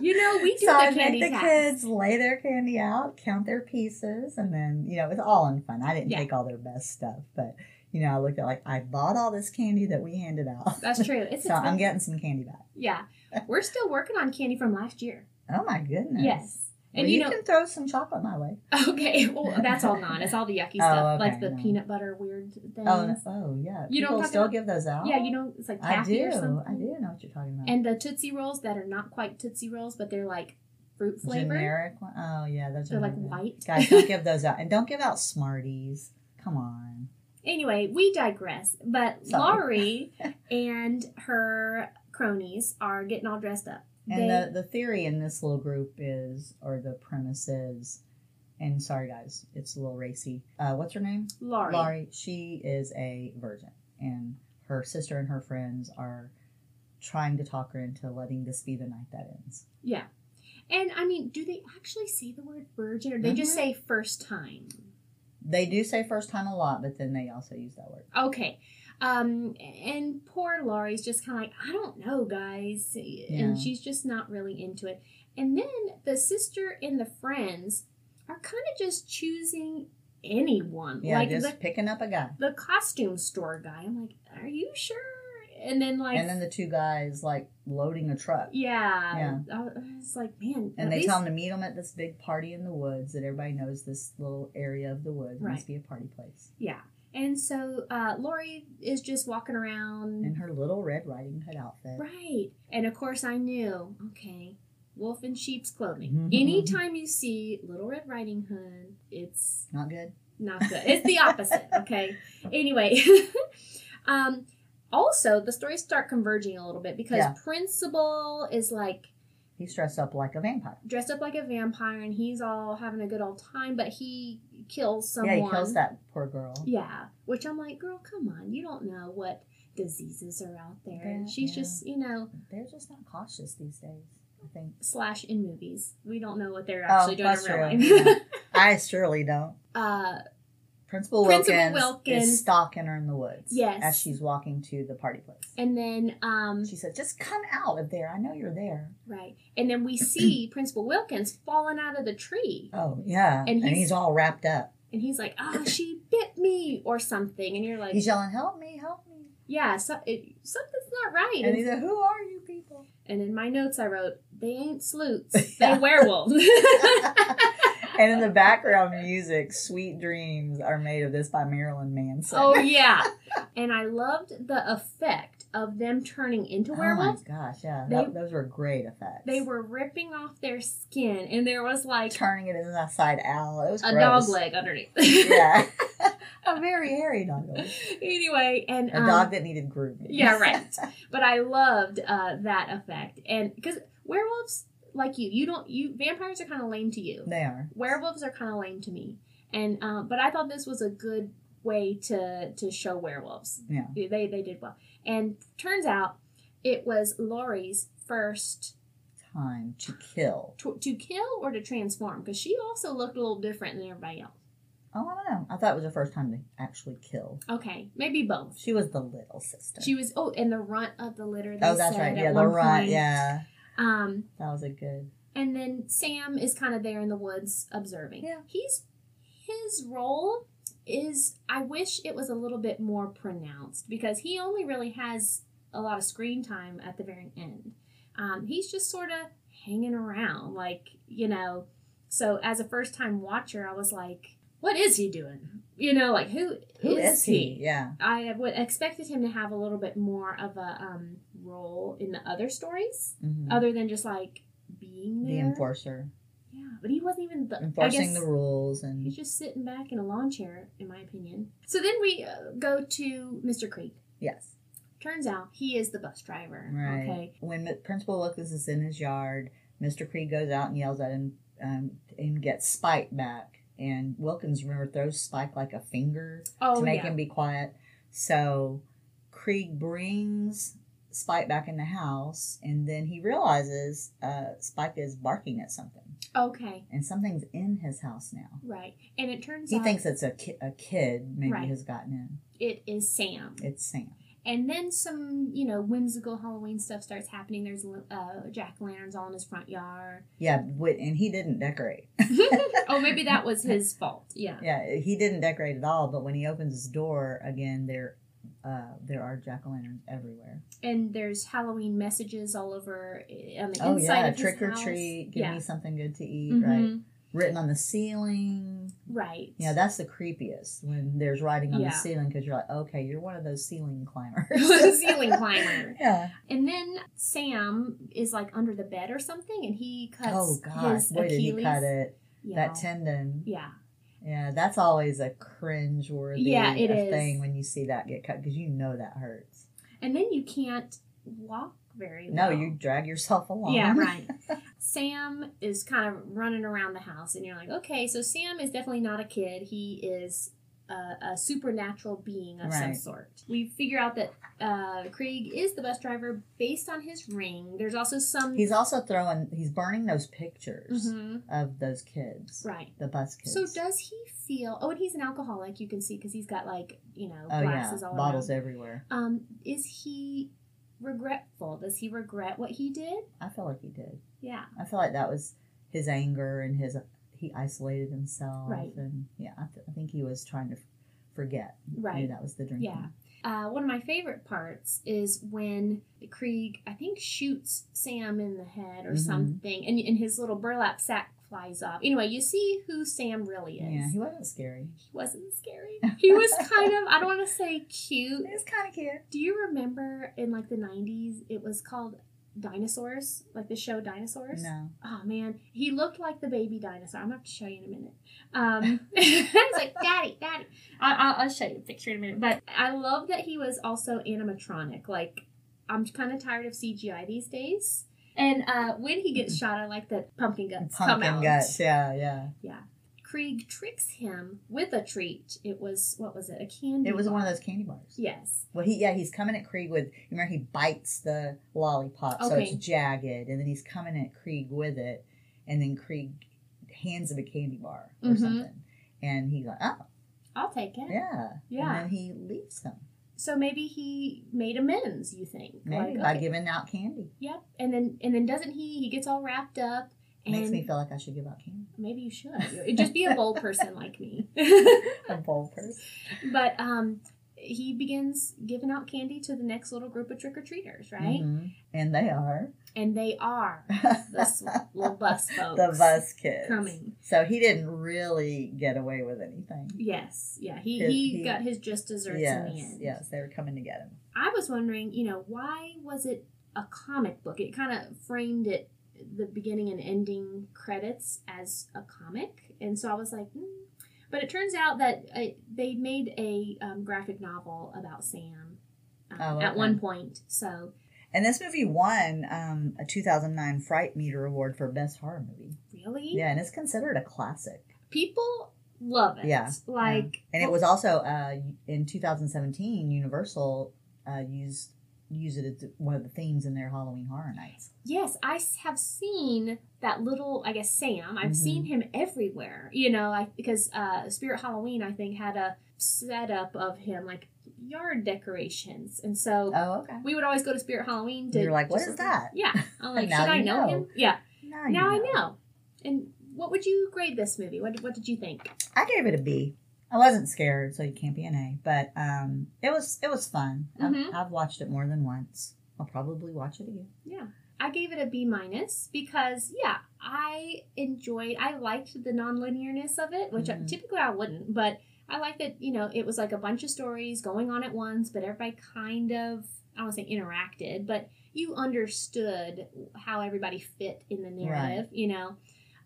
we do the candy tax. So I made the kids lay their candy out, count their pieces, and then, it's all in fun. I didn't take all their best stuff, but, I looked at I bought all this candy that we handed out. That's true. It's so expensive. I'm getting some candy back. Yeah. We're still working on candy from last year. Oh, my goodness. Yes. And well, you can throw some chocolate my way. Okay. Well, that's all gone. It's all the yucky stuff, okay, like the peanut butter weird things. Oh, yeah. People still give those out? Yeah, it's like taffy or something. I do know what you're talking about. And the Tootsie Rolls that are not quite Tootsie Rolls, but they're like fruit flavored. Generic one? Oh, yeah. They're like white. Guys, don't give those out. And don't give out Smarties. Come on. Anyway, we digress. But Laurie and her cronies are getting all dressed up. And the theory in this little group is, or the premise is, and sorry guys, it's a little racy. What's her name? Laurie. She is a virgin, and her sister and her friends are trying to talk her into letting this be the night that ends. Yeah. And, do they actually say the word virgin, or do they just say first time? They do say first time a lot, but then they also use that word. Okay. And poor Laurie's just kind of like, I don't know, guys. Yeah. And she's just not really into it. And then the sister and the friends are kind of just choosing anyone. Yeah, like just picking up a guy. The costume store guy. I'm like, are you sure? And then the two guys loading a truck. Yeah. Yeah. It's like, man. And they tell them to meet them at this big party in the woods that everybody knows this little area of the woods. Right. It must be a party place. Yeah. And so Laurie is just walking around. In her little Red Riding Hood outfit. Right. And, of course, I knew, okay, wolf in sheep's clothing. Mm-hmm. Anytime you see Little Red Riding Hood, it's... Not good. Not good. It's the opposite, okay? Anyway. Also, the stories start converging a little bit because Principal is like... He's dressed up like a vampire. Dressed up like a vampire, and he's all having a good old time, but he kills someone. Yeah, he kills that poor girl. Yeah, which I'm like, girl, come on. You don't know what diseases are out there. Yeah, and she's just, They're just not cautious these days, I think. / in movies. We don't know what they're actually doing in real life. Yeah. I surely don't. Principal Wilkins is stalking her in the woods. Yes. As she's walking to the party place. And then... she said, just come out of there. I know you're there. Right. And then we see Principal Wilkins falling out of the tree. Oh, yeah. And he's all wrapped up. And he's like, oh, she bit me or something. And you're like... He's yelling, help me, help me. Yeah, something's not right. And he's like, who are you people? And in my notes I wrote, they ain't sleuths. They werewolves. And in the background music, Sweet Dreams Are Made of This by Marilyn Manson. Oh, yeah. And I loved the effect of them turning into werewolves. Oh, my gosh, yeah. Those were great effects. They were ripping off their skin, and there was turning it inside out. It was gross. Dog leg underneath. Yeah. A very hairy dog leg. Anyway, and... A dog that needed grooming. Yeah, right. But I loved that effect. And because werewolves... Like vampires are kind of lame to you. They are. Werewolves are kind of lame to me. And, but I thought this was a good way to show werewolves. Yeah. They did well. And turns out it was Laurie's first time to kill. To kill or to transform? Because she also looked a little different than everybody else. Oh, I don't know. I thought it was her first time to actually kill. Okay. Maybe both. She was the little sister. She was, and the runt of the litter. Oh, that's right. Yeah, the runt. Yeah. That was a good... And then Sam is kind of there in the woods observing. Yeah. His role is... I wish it was a little bit more pronounced because he only really has a lot of screen time at the very end. He's just sort of hanging around, So as a first-time watcher, I was like, what is he doing? Who is he? Yeah. I would expected him to have a little bit more of a... role in the other stories, other than just being there. The enforcer. Yeah, but he wasn't even enforcing the rules, and he's just sitting back in a lawn chair, in my opinion. So then we go to Mr. Kreeg. Yes. Turns out he is the bus driver. Right. Okay. When Principal Lucas is in his yard, Mr. Kreeg goes out and yells at him and gets Spike back, and Wilkins throws Spike like a finger to make him be quiet. So Kreeg brings Spike back in the house, and then he realizes Spike is barking at something. Okay. And something's in his house now. Right. And it turns out... He thinks it's a kid maybe has gotten in. It is Sam. It's Sam. And then some, you know, whimsical Halloween stuff starts happening. There's jack-o'-lanterns all in his front yard. Yeah, and he didn't decorate. Oh, maybe that was his fault. Yeah. Yeah, he didn't decorate at all, but when he opens his door again, there are jack-o'-lanterns everywhere. And there's Halloween messages all over on the inside of his house. Trick or treat, give me something good to eat, right? Written on the ceiling. Right. Yeah, that's the creepiest, when there's writing on the ceiling, because you're like, okay, you're one of those ceiling climbers. Ceiling climber. Yeah. And then Sam is like under the bed or something, and he cuts his Achilles. Did he cut it? Yeah. That tendon. Yeah. Yeah, that's always a cringe-worthy thing when you see that get cut, because you know that hurts. And then you can't walk very well. No, you drag yourself along. Yeah, right. Sam is kind of running around the house, and you're like, okay, so Sam is definitely not a kid. He is a supernatural being of some sort. We figure out that Kreeg is the bus driver based on his ring. There's also some... He's burning those pictures of those kids. Right. The bus kids. So does he feel... Oh, and he's an alcoholic, you can see, because he's got, like, you know, glasses all around. Bottles everywhere. Is he... regretful? Does he regret what he did? I feel like he did. Yeah. I feel like that was his anger and he isolated himself. Right. And yeah, I think he was trying to forget. Right. Maybe that was the drinking. Yeah. One of my favorite parts is when Kreeg, I think, shoots Sam in the head or something, and his little burlap sack flies off. Anyway, you see who Sam really is. Yeah, he wasn't scary. He wasn't scary. He was kind of, I don't want to say cute. He was kind of cute. Do you remember in like the 90s, it was called Dinosaurs, like the show Dinosaurs? No. Oh, man. He looked like the baby dinosaur. I'm going to have to show you in a minute. I was like, Daddy. I'll show you a picture in a minute. But I love that he was also animatronic. Like, I'm kind of tired of CGI these days. And when he gets shot, I like that pumpkin guts come out. Yeah. Kreeg tricks him with a treat. It was, what was it, a candy bar? It was one of those candy bars. Yes. Well, he's coming at Kreeg with, remember, he bites the lollipop, so it's jagged, and then he's coming at Kreeg with it, and then Kreeg hands him a candy bar or something. And he's like, oh. I'll take it. Yeah. And then he leaves him. So maybe he made amends, you think? Maybe, by giving out candy. Yep. And then doesn't he gets all wrapped up. And makes me feel like I should give out candy. Maybe you should. Just be a bold person like me. A bold person. But he begins giving out candy to the next little group of trick-or-treaters, right? Mm-hmm. And they are. The little bus folks. The bus kids. Coming. So he didn't really get away with anything. Yes. Yeah. He got his just desserts in the end. Yes. They were coming to get him. I was wondering, you know, why was it a comic book? It kind of framed it, the beginning and ending credits, as a comic. And so I was like, But it turns out that they made a graphic novel about Sam at one point. So, and this movie won a 2009 Fright Meter Award for Best Horror Movie. Really? Yeah, and it's considered a classic. People love it. Yeah. And it was also, in 2017, Universal used it as one of the themes in their Halloween Horror Nights. Yes, I have seen that little, I guess, Sam. I've seen him everywhere, you know, because Spirit Halloween, I think, had a setup of him, like, yard decorations. And so we would always go to Spirit Halloween. You're like, what is that? Yeah. I'm like, should I know him? Yeah. Now I know. And what would you grade this movie? What did you think? I gave it a B. I wasn't scared, so you can't be an A. But it was fun. I've watched it more than once. I'll probably watch it again. Yeah. I gave it a B- because, yeah, I liked the non-linearness of it, which typically I wouldn't. But I liked that, you know, it was like a bunch of stories going on at once, but everybody kind of, I don't want to say interacted, but you understood how everybody fit in the narrative, you know.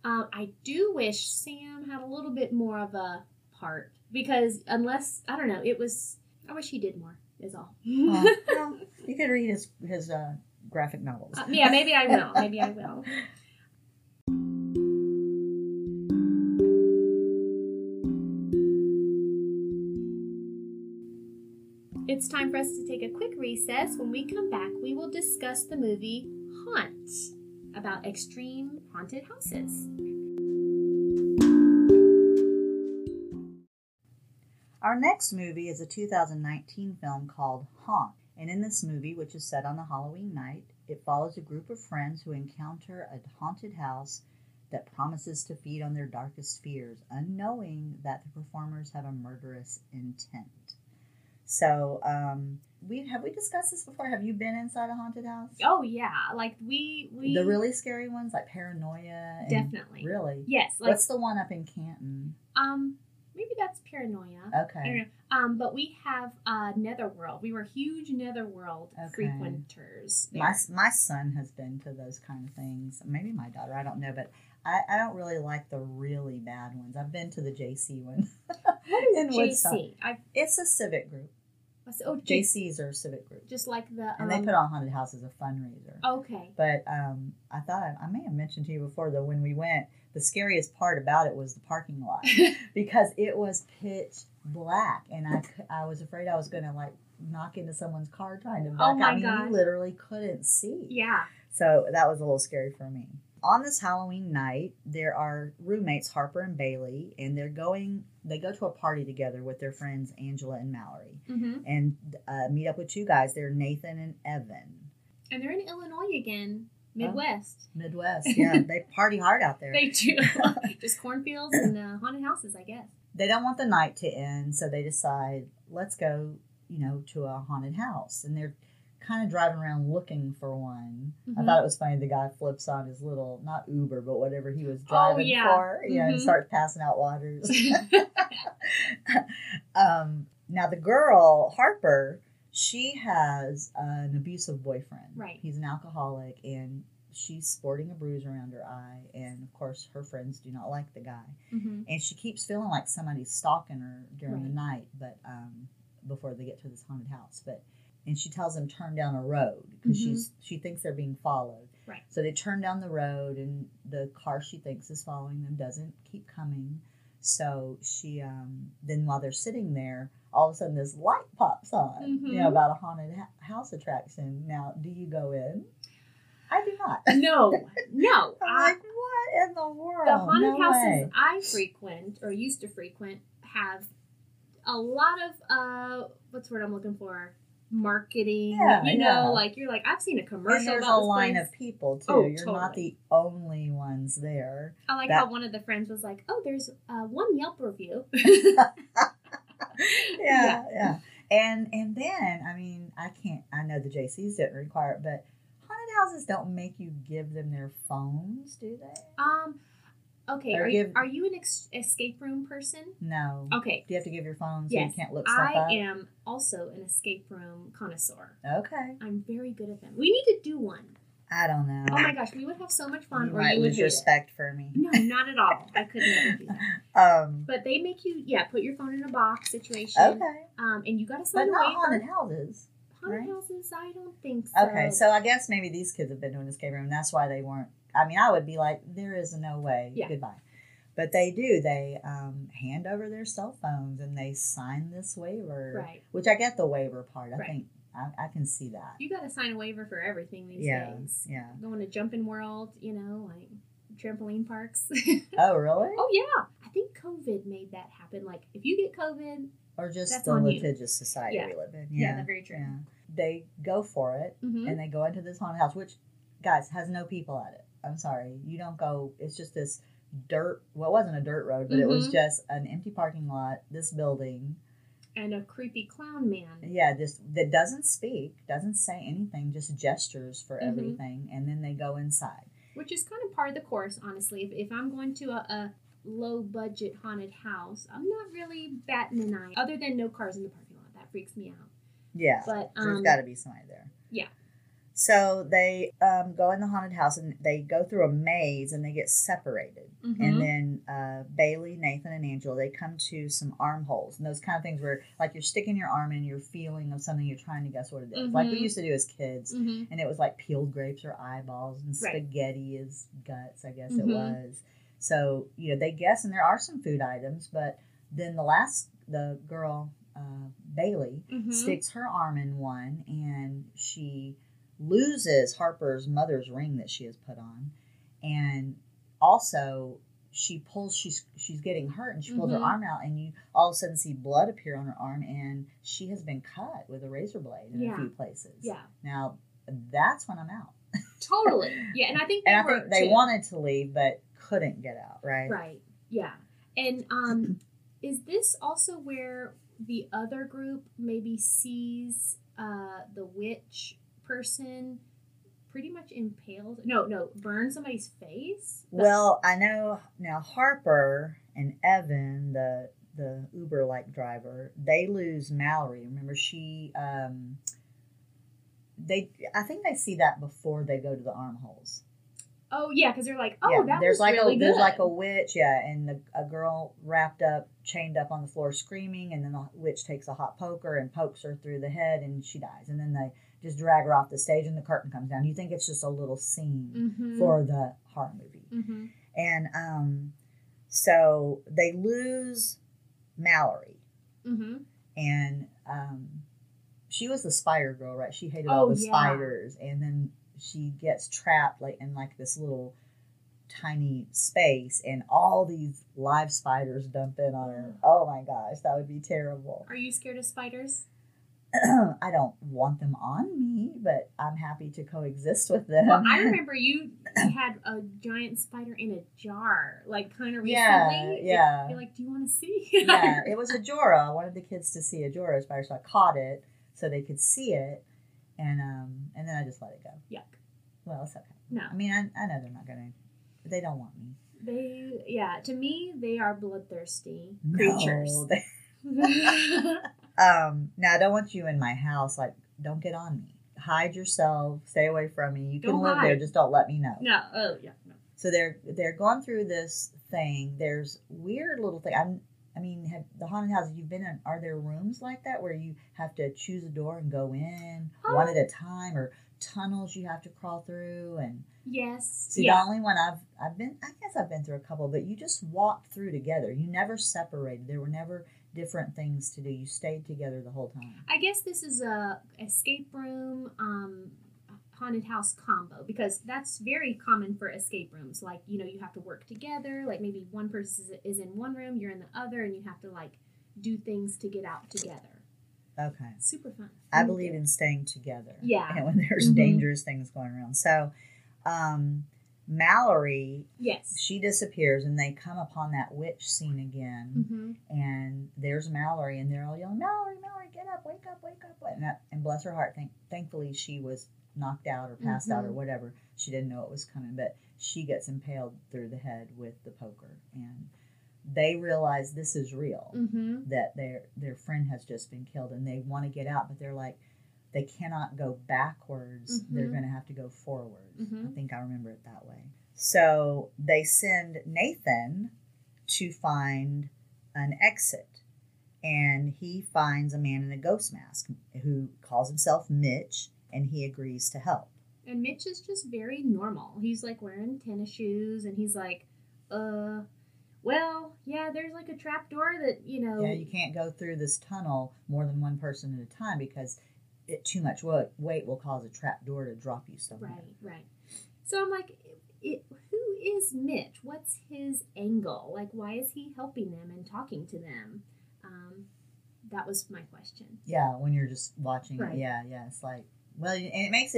I do wish Sam had a little bit more of a part, because unless, I don't know, it was, I wish he did more is all. Well, you could read his graphic novels. Yeah, maybe I will. It's time for us to take a quick recess. When we come back, we will discuss the movie Haunt, about extreme haunted houses. Our next movie is a 2019 film called Haunt, And in this movie, which is set on a Halloween night, it follows a group of friends who encounter a haunted house that promises to feed on their darkest fears, unknowing that the performers have a murderous intent. So, have we discussed this before? Have you been inside a haunted house? Oh yeah, like we the really scary ones, like Paranoia. And definitely. Really? Yes. Like, what's the one up in Canton? Maybe that's Paranoia. Okay. I don't know. But we have Netherworld. We were huge Netherworld frequenters. There. My son has been to those kind of things. Maybe my daughter. I don't know, but I don't really like the really bad ones. I've been to the JC one. What is JC? It's a civic group. Oh, JCs are a civic group. Just like the... and they put on haunted houses as a fundraiser. Okay. But I thought, I may have mentioned to you before, though, when we went, the scariest part about it was the parking lot. Because it was pitch black. And I was afraid I was going to, like, knock into someone's car trying to back out. You literally couldn't see. Yeah. So that was a little scary for me. On this Halloween night, there are roommates, Harper and Bailey, and they go to a party together with their friends, Angela and Mallory, mm-hmm. and meet up with two guys. They're Nathan and Evan. And they're in Illinois again, Midwest. Oh, Midwest, yeah. They party hard out there. They do. Just cornfields and haunted houses, I guess. They don't want the night to end, so they decide, let's go, to a haunted house. And they're kind of driving around looking for one. Mm-hmm. I thought it was funny. The guy flips on his little, not Uber, but whatever he was driving for, mm-hmm. and starts passing out waters. Now the girl, Harper, she has an abusive boyfriend. Right. He's an alcoholic, and she's sporting a bruise around her eye, and of course her friends do not like the guy. Mm-hmm. And she keeps feeling like somebody's stalking her during the night, but before they get to this haunted house, And she tells them, turn down a road, because mm-hmm. she thinks they're being followed. Right. So they turn down the road, and the car she thinks is following them doesn't keep coming. So she then while they're sitting there, all of a sudden this light pops on, mm-hmm. About a haunted house attraction. Now, do you go in? I do not. No. I'm like, what in the world? The haunted houses I frequent, or used to frequent, have a lot of, what's the word I'm looking for? Marketing, you're like, I've seen a commercial. And there's a line of people too. Oh, you're totally not the only ones there. I like how one of the friends was like, "Oh, there's one Yelp review." yeah, and then I can't. I know the JCs didn't require it, but haunted houses don't make you give them their phones, do they? Okay, are you an escape room person? No. Okay. Do you have to give your phone so you can't look stuff up? I am also an escape room connoisseur. Okay. I'm very good at them. We need to do one. I don't know. Oh my gosh, we would have so much fun. You might lose your respect for me. No, not at all. I could never do that. But they make you, put your phone in a box situation. Okay. And you got to sign away. But not haunted houses. Haunted houses, I don't think so. Okay, so I guess maybe these kids have been to an escape room. That's why they weren't. I would be like, there is no way. Yeah. Goodbye. But they do. They hand over their cell phones, and they sign this waiver. Right. Which I get the waiver part. I think I can see that. You got to sign a waiver for everything these days. Yeah. Going to Jumpin' World, like trampoline parks. Oh, really? Oh, yeah. I think COVID made that happen. Like, if you get COVID, or just that's the litigious society we live in. Yeah, that's very true. Yeah. They go for it, mm-hmm. and they go into this haunted house, which, guys, has no people at it. I'm sorry, you don't go, it's just this dirt, well, it wasn't a dirt road, but mm-hmm. it was just an empty parking lot, this building. And a creepy clown man. Yeah, that doesn't speak, doesn't say anything, just gestures for mm-hmm. everything, and then they go inside. Which is kind of part of the course, honestly. If I'm going to a low-budget haunted house, I'm not really batting an eye, other than no cars in the parking lot. That freaks me out. Yeah, but there's got to be somebody there. Yeah. So they go in the haunted house, and they go through a maze, and they get separated. Mm-hmm. And then Bailey, Nathan, and Angela, they come to some armholes. And those kind of things where, like, you're sticking your arm in, you're feeling of something, you're trying to guess what it is. Mm-hmm. Like we used to do as kids. Mm-hmm. And it was like peeled grapes are eyeballs, and spaghetti is guts, I guess mm-hmm. it was. So, they guess, and there are some food items. But then the girl, Bailey, mm-hmm. sticks her arm in one, and she loses Harper's mother's ring that she has put on, and also she's getting hurt, and she pulled her arm out, and you all of a sudden see blood appear on her arm, and she has been cut with a razor blade in a few places. Yeah. Now that's when I'm out. Totally. Yeah, and I think they, and I think they wanted to leave but couldn't get out. Right. Right. Yeah. And is this also where the other group maybe sees the witch person pretty much impaled? No, burn somebody's face? Well, I know now Harper and Evan, the Uber-like driver, they lose Mallory. Remember, she, I think they see that before they go to the armholes. Oh, yeah, because they're like, that was like really good. There's like a witch, and a girl wrapped up, chained up on the floor screaming, and then the witch takes a hot poker and pokes her through the head, and she dies. And then they just drag her off the stage, and the curtain comes down. You think it's just a little scene for the horror movie. Mm-hmm. And so they lose Mallory. Mm-hmm. And she was the spider girl, right? She hated all the spiders. And then she gets trapped in this little tiny space, and all these live spiders dump in on her. Oh, my gosh. That would be terrible. Are you scared of spiders? I don't want them on me, but I'm happy to coexist with them. Well, I remember you had a giant spider in a jar, kind of recently. Yeah. You're like, do you want to see? Yeah, it was a Jorah. I wanted the kids to see a Jorah spider, so I caught it so they could see it, and then I just let it go. Yuck. Well, it's okay. No. I mean, I know they're not going to. They don't want me. To me, they are bloodthirsty creatures. No, now I don't want you in my house. Don't get on me. Hide yourself. Stay away from me. You can live there. Just don't let me know. No. Oh, yeah. No. So they're going through this thing. There's weird little thing. Have the haunted houses you've been in, are there rooms like that where you have to choose a door and go in one at a time, or tunnels you have to crawl through? And yes. See, the only one I've been through a couple, but you just walked through together. You never separated. There were never different things to do. You stayed together the whole time. I guess this is a escape room haunted house combo, because that's very common for escape rooms. You have to work together. Maybe one person is in one room, you're in the other, and you have to do things to get out together. Okay. Super fun. I believe in staying together. Yeah. And when there's dangerous things going around. So, Mallory, yes, she disappears, and they come upon that witch scene again, and there's Mallory, and they're all yelling, "Mallory, Mallory, get up, wake up, wake up!" And bless her heart, thankfully she was knocked out or passed out or whatever. She didn't know it was coming, but she gets impaled through the head with the poker, and they realize this is real, that their friend has just been killed, and they want to get out, but they're like, they cannot go backwards. They're going to have to go forward. I think I remember it that way. So they send Nathan to find an exit. And he finds a man in a ghost mask who calls himself Mitch, and he agrees to help. And Mitch is just very normal. He's wearing tennis shoes, and he's like, well, yeah, there's a trap door that, Yeah, you can't go through this tunnel more than one person at a time, because too much weight will cause a trap door to drop you somewhere. Right. So I'm like, who is Mitch? What's his angle? Why is he helping them and talking to them? That was my question. Yeah, when you're just watching, right. Yeah, it's well, and it makes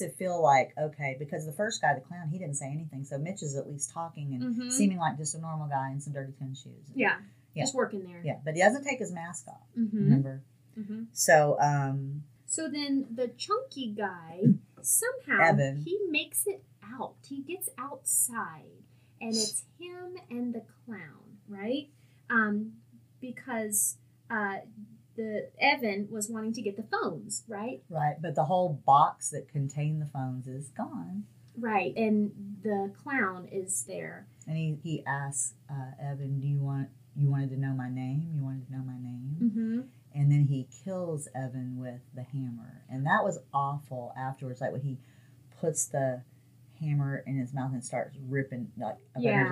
it feel okay, because the first guy, the clown, he didn't say anything, so Mitch is at least talking and seeming like just a normal guy in some dirty tennis shoes. And, yeah, just working there. Yeah, but he doesn't take his mask off. Remember? So, So then the chunky guy, somehow, Evan, he makes it out. He gets outside, and it's him and the clown, right? Because the Evan was wanting to get the phones, right? Right, but the whole box that contained the phones is gone. Right, and the clown is there. And he asks Evan, you wanted to know my name? You wanted to know my name? Mm-hmm. And then he kills Evan with the hammer. And that was awful afterwards, when he puts the hammer in his mouth and starts ripping,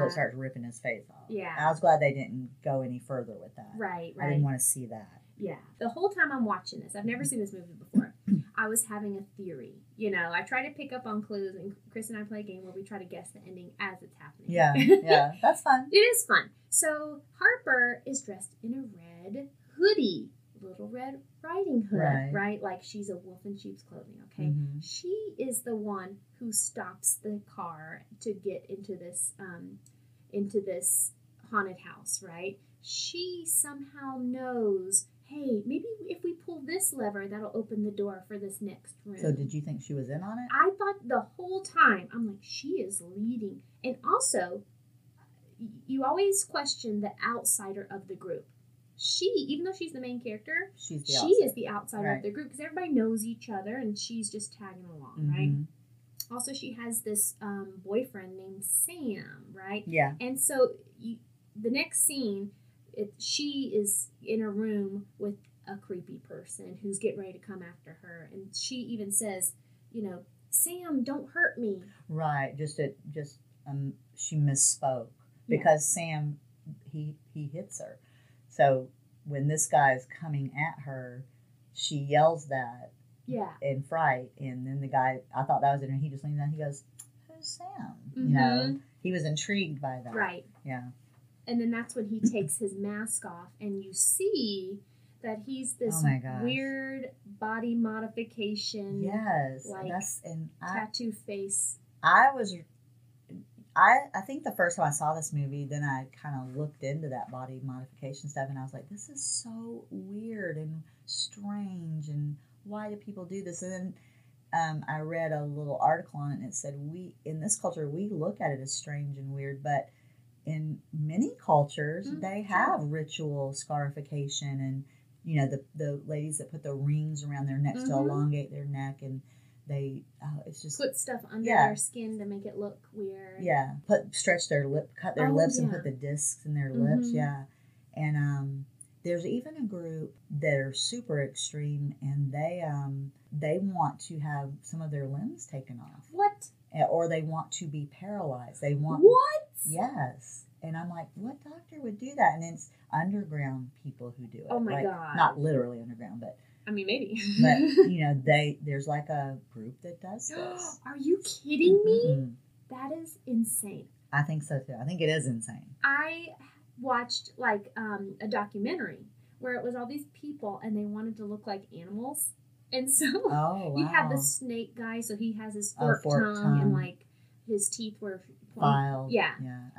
starts ripping his face off. Yeah. I was glad they didn't go any further with that. Right. I didn't want to see that. Yeah. The whole time I'm watching this, I've never seen this movie before. I was having a theory. You know, I try to pick up on clues, and Chris and I play a game where we try to guess the ending as it's happening. Yeah, yeah. That's fun. It is fun. So Harper is dressed in a red hoodie. Little Red Riding Hood, right? Like she's a wolf in sheep's clothing, okay? Mm-hmm. She is the one who stops the car to get into this haunted house, right? She somehow knows, hey, maybe if we pull this lever, that'll open the door for this next room. So did you think she was in on it? I thought the whole time, I'm like, she is leading. And also, you always question the outsider of the group. She, even though she's the main character, she is the outsider of the group because everybody knows each other and she's just tagging along, mm-hmm. right? Also, she has this boyfriend named Sam, right? Yeah. And so the next scene, she is in a room with a creepy person who's getting ready to come after her. And she even says, you know, Sam, don't hurt me. Right. Just she misspoke because Sam, he hits her. So when this guy is coming at her, she yells that in fright. And then the guy, I thought that was it. And he just leans down. He goes, who's Sam? Mm-hmm. You know, he was intrigued by that. Right. Yeah. And then that's when he takes his mask off. And you see that he's this weird body modification. Yes. Like that's, and tattoo face. I think the first time I saw this movie, then I kind of looked into that body modification stuff, and I was like, this is so weird and strange, and why do people do this? And then I read a little article on it, and it said, in this culture, we look at it as strange and weird, but in many cultures, mm-hmm. they have ritual scarification, and, you know, the ladies that put the rings around their necks mm-hmm. to elongate their neck, and they it's just put stuff under their skin to make it look weird. Yeah, stretch their lip, cut their lips, and put the discs in their mm-hmm. lips. Yeah, and there's even a group that are super extreme, and they want to have some of their limbs taken off. What? Or they want to be paralyzed. They want what? Yes. And I'm like, what doctor would do that? And it's underground people who do it. Oh my God! Not literally underground, but. I mean, maybe. But, you know, there's like a group that does this. Are you kidding me? Mm-hmm. That is insane. I think so, too. I think it is insane. I watched, like, a documentary where it was all these people, and they wanted to look like animals. And so you have the snake guy, so he has his forked tongue, and, like, his teeth were filed. Yeah.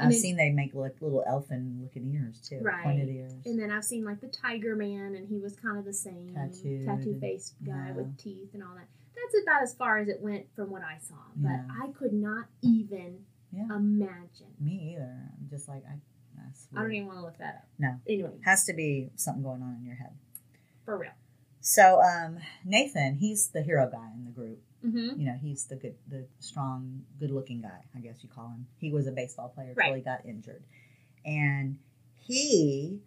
I've seen they make like little elfin-looking ears too, pointed ears. And then I've seen like the Tiger Man, and he was kind of the same tattoo-faced guy with teeth and all that. That's about as far as it went from what I saw, but I could not even imagine. Me either. I'm just like I don't even want to look that up. No, anyway, has to be something going on in your head for real. So Nathan, he's the hero guy in the group. Mm-hmm. You know, he's the strong, good-looking guy, I guess you call him. He was a baseball player until he got injured. And he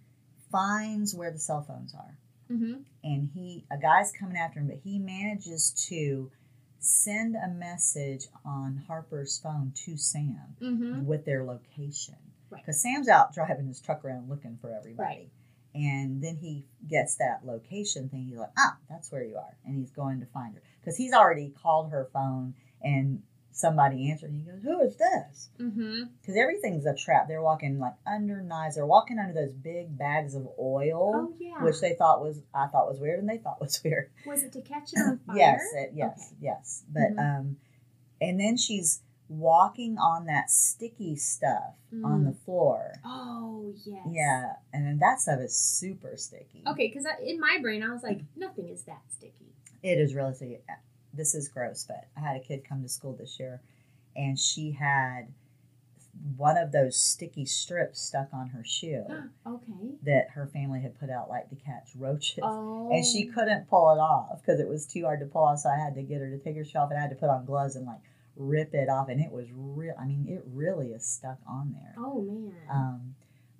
finds where the cell phones are. Mm-hmm. And a guy's coming after him, but he manages to send a message on Harper's phone to Sam mm-hmm. with their location. Because Sam's out driving his truck around looking for everybody. Right. And then he gets that location thing. He's like, that's where you are. And he's going to find her. Because he's already called her phone and somebody answered. And he goes, who is this? Because mm-hmm. everything's a trap. They're walking like under knives. They're walking under those big bags of oil. Oh, yeah. Which I thought was weird and they thought was weird. Was it to catch it on fire? Yes. But, mm-hmm. And then she's walking on that sticky stuff on the floor. Oh, yes. Yeah, and then that stuff is super sticky. Okay, because in my brain, I was like, nothing is that sticky. It is really sticky. This is gross, but I had a kid come to school this year, and she had one of those sticky strips stuck on her shoe that her family had put out like to catch roaches. Oh. And she couldn't pull it off because it was too hard to pull off, so I had to get her to take her shoe off, and I had to put on gloves and like, rip it off, and it was real. I mean, it really is stuck on there. Oh man!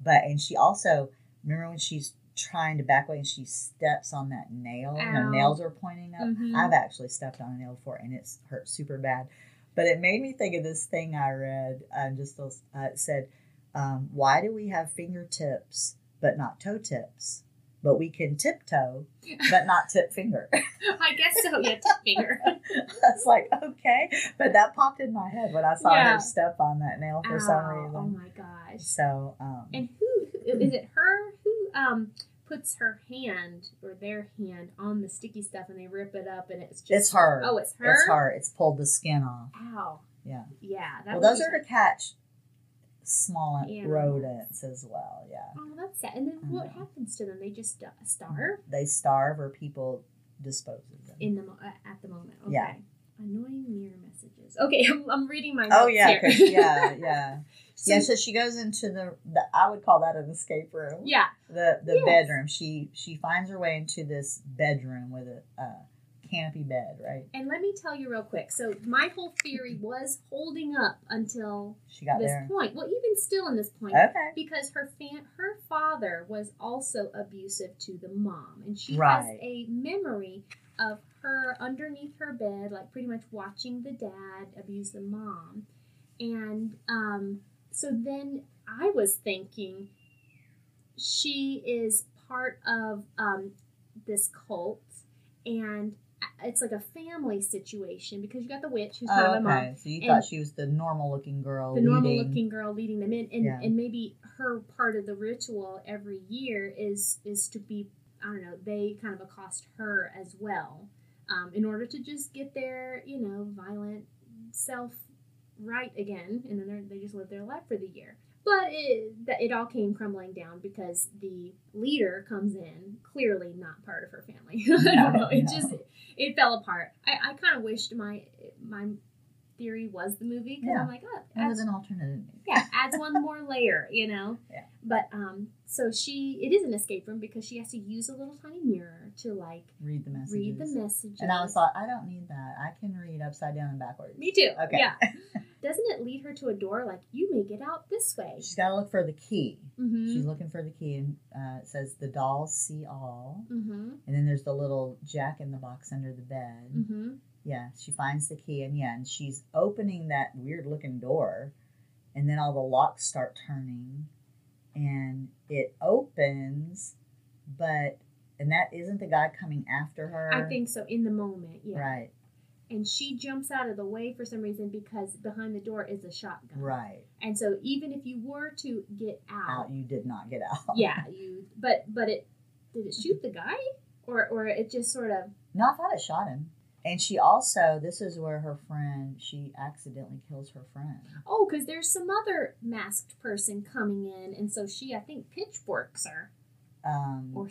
And she also remember when she's trying to back away and she steps on that nail. And her nails are pointing up. Mm-hmm. I've actually stepped on a nail before, and it's hurt super bad. But it made me think of this thing I read. It said, "Why do we have fingertips but not toe tips?" but we can tiptoe, but not tip finger. I guess so, yeah, tip finger. I was like, okay. But that popped in my head when I saw her step on that nail for some reason. Oh, my gosh. So, and who, is it her who puts her hand or their hand on the sticky stuff and they rip it up and it's just... It's her. Oh, it's her? It's her. It's pulled the skin off. Ow. Yeah. Yeah. Well, those are to catch small rodents as well. Yeah. Oh, that's sad. And then what happens to them? They just starve? They starve or people dispose of them. At the moment. Okay. Yeah. Annoying mirror messages. Okay, I'm reading my notes here. Yeah. So, yeah, so she goes into the I would call that an escape room. Yeah. The bedroom. She finds her way into this bedroom with a canopy bed, right? And let me tell you real quick. So my whole theory was holding up until she got this point. Well, even still in this point. Okay. Because her father was also abusive to the mom. And she has a memory of her underneath her bed, like pretty much watching the dad abuse the mom. And so then I was thinking she is part of this cult, and it's like a family situation because you got the witch who's kind of a mom. So you thought she was the normal-looking girl leading them in. And, and maybe her part of the ritual every year is to be, I don't know, they kind of accost her as well in order to just get their, violent self right again. And then they just live their life for the year. But it all came crumbling down because the leader comes in, clearly not part of her family. I don't know. It fell apart. I kind of wished my theory was the movie because I'm like, it was an alternate movie. Yeah, adds one more layer, Yeah. But so it is an escape room because she has to use a little tiny mirror to like read the messages. And I was like, I don't need that. I can read upside down and backwards. Me too. Okay. Yeah. Doesn't it lead her to a door like, you may get out this way? She's got to look for the key. Mm-hmm. She's looking for the key, and it says, the dolls see all. Mm-hmm. And then there's the little jack-in-the-box under the bed. Mm-hmm. Yeah, she finds the key, and she's opening that weird-looking door, and then all the locks start turning, and it opens, but, and that isn't the guy coming after her? I think so, in the moment, yeah. Right. And she jumps out of the way for some reason because behind the door is a shotgun. Right. And so even if you were to get out, you did not get out. Yeah. But it did it shoot the guy, or it just sort of. No, I thought it shot him. And she also, this is where she accidentally kills her friend. Oh, because there's some other masked person coming in, and so she, I think, pitchforks her.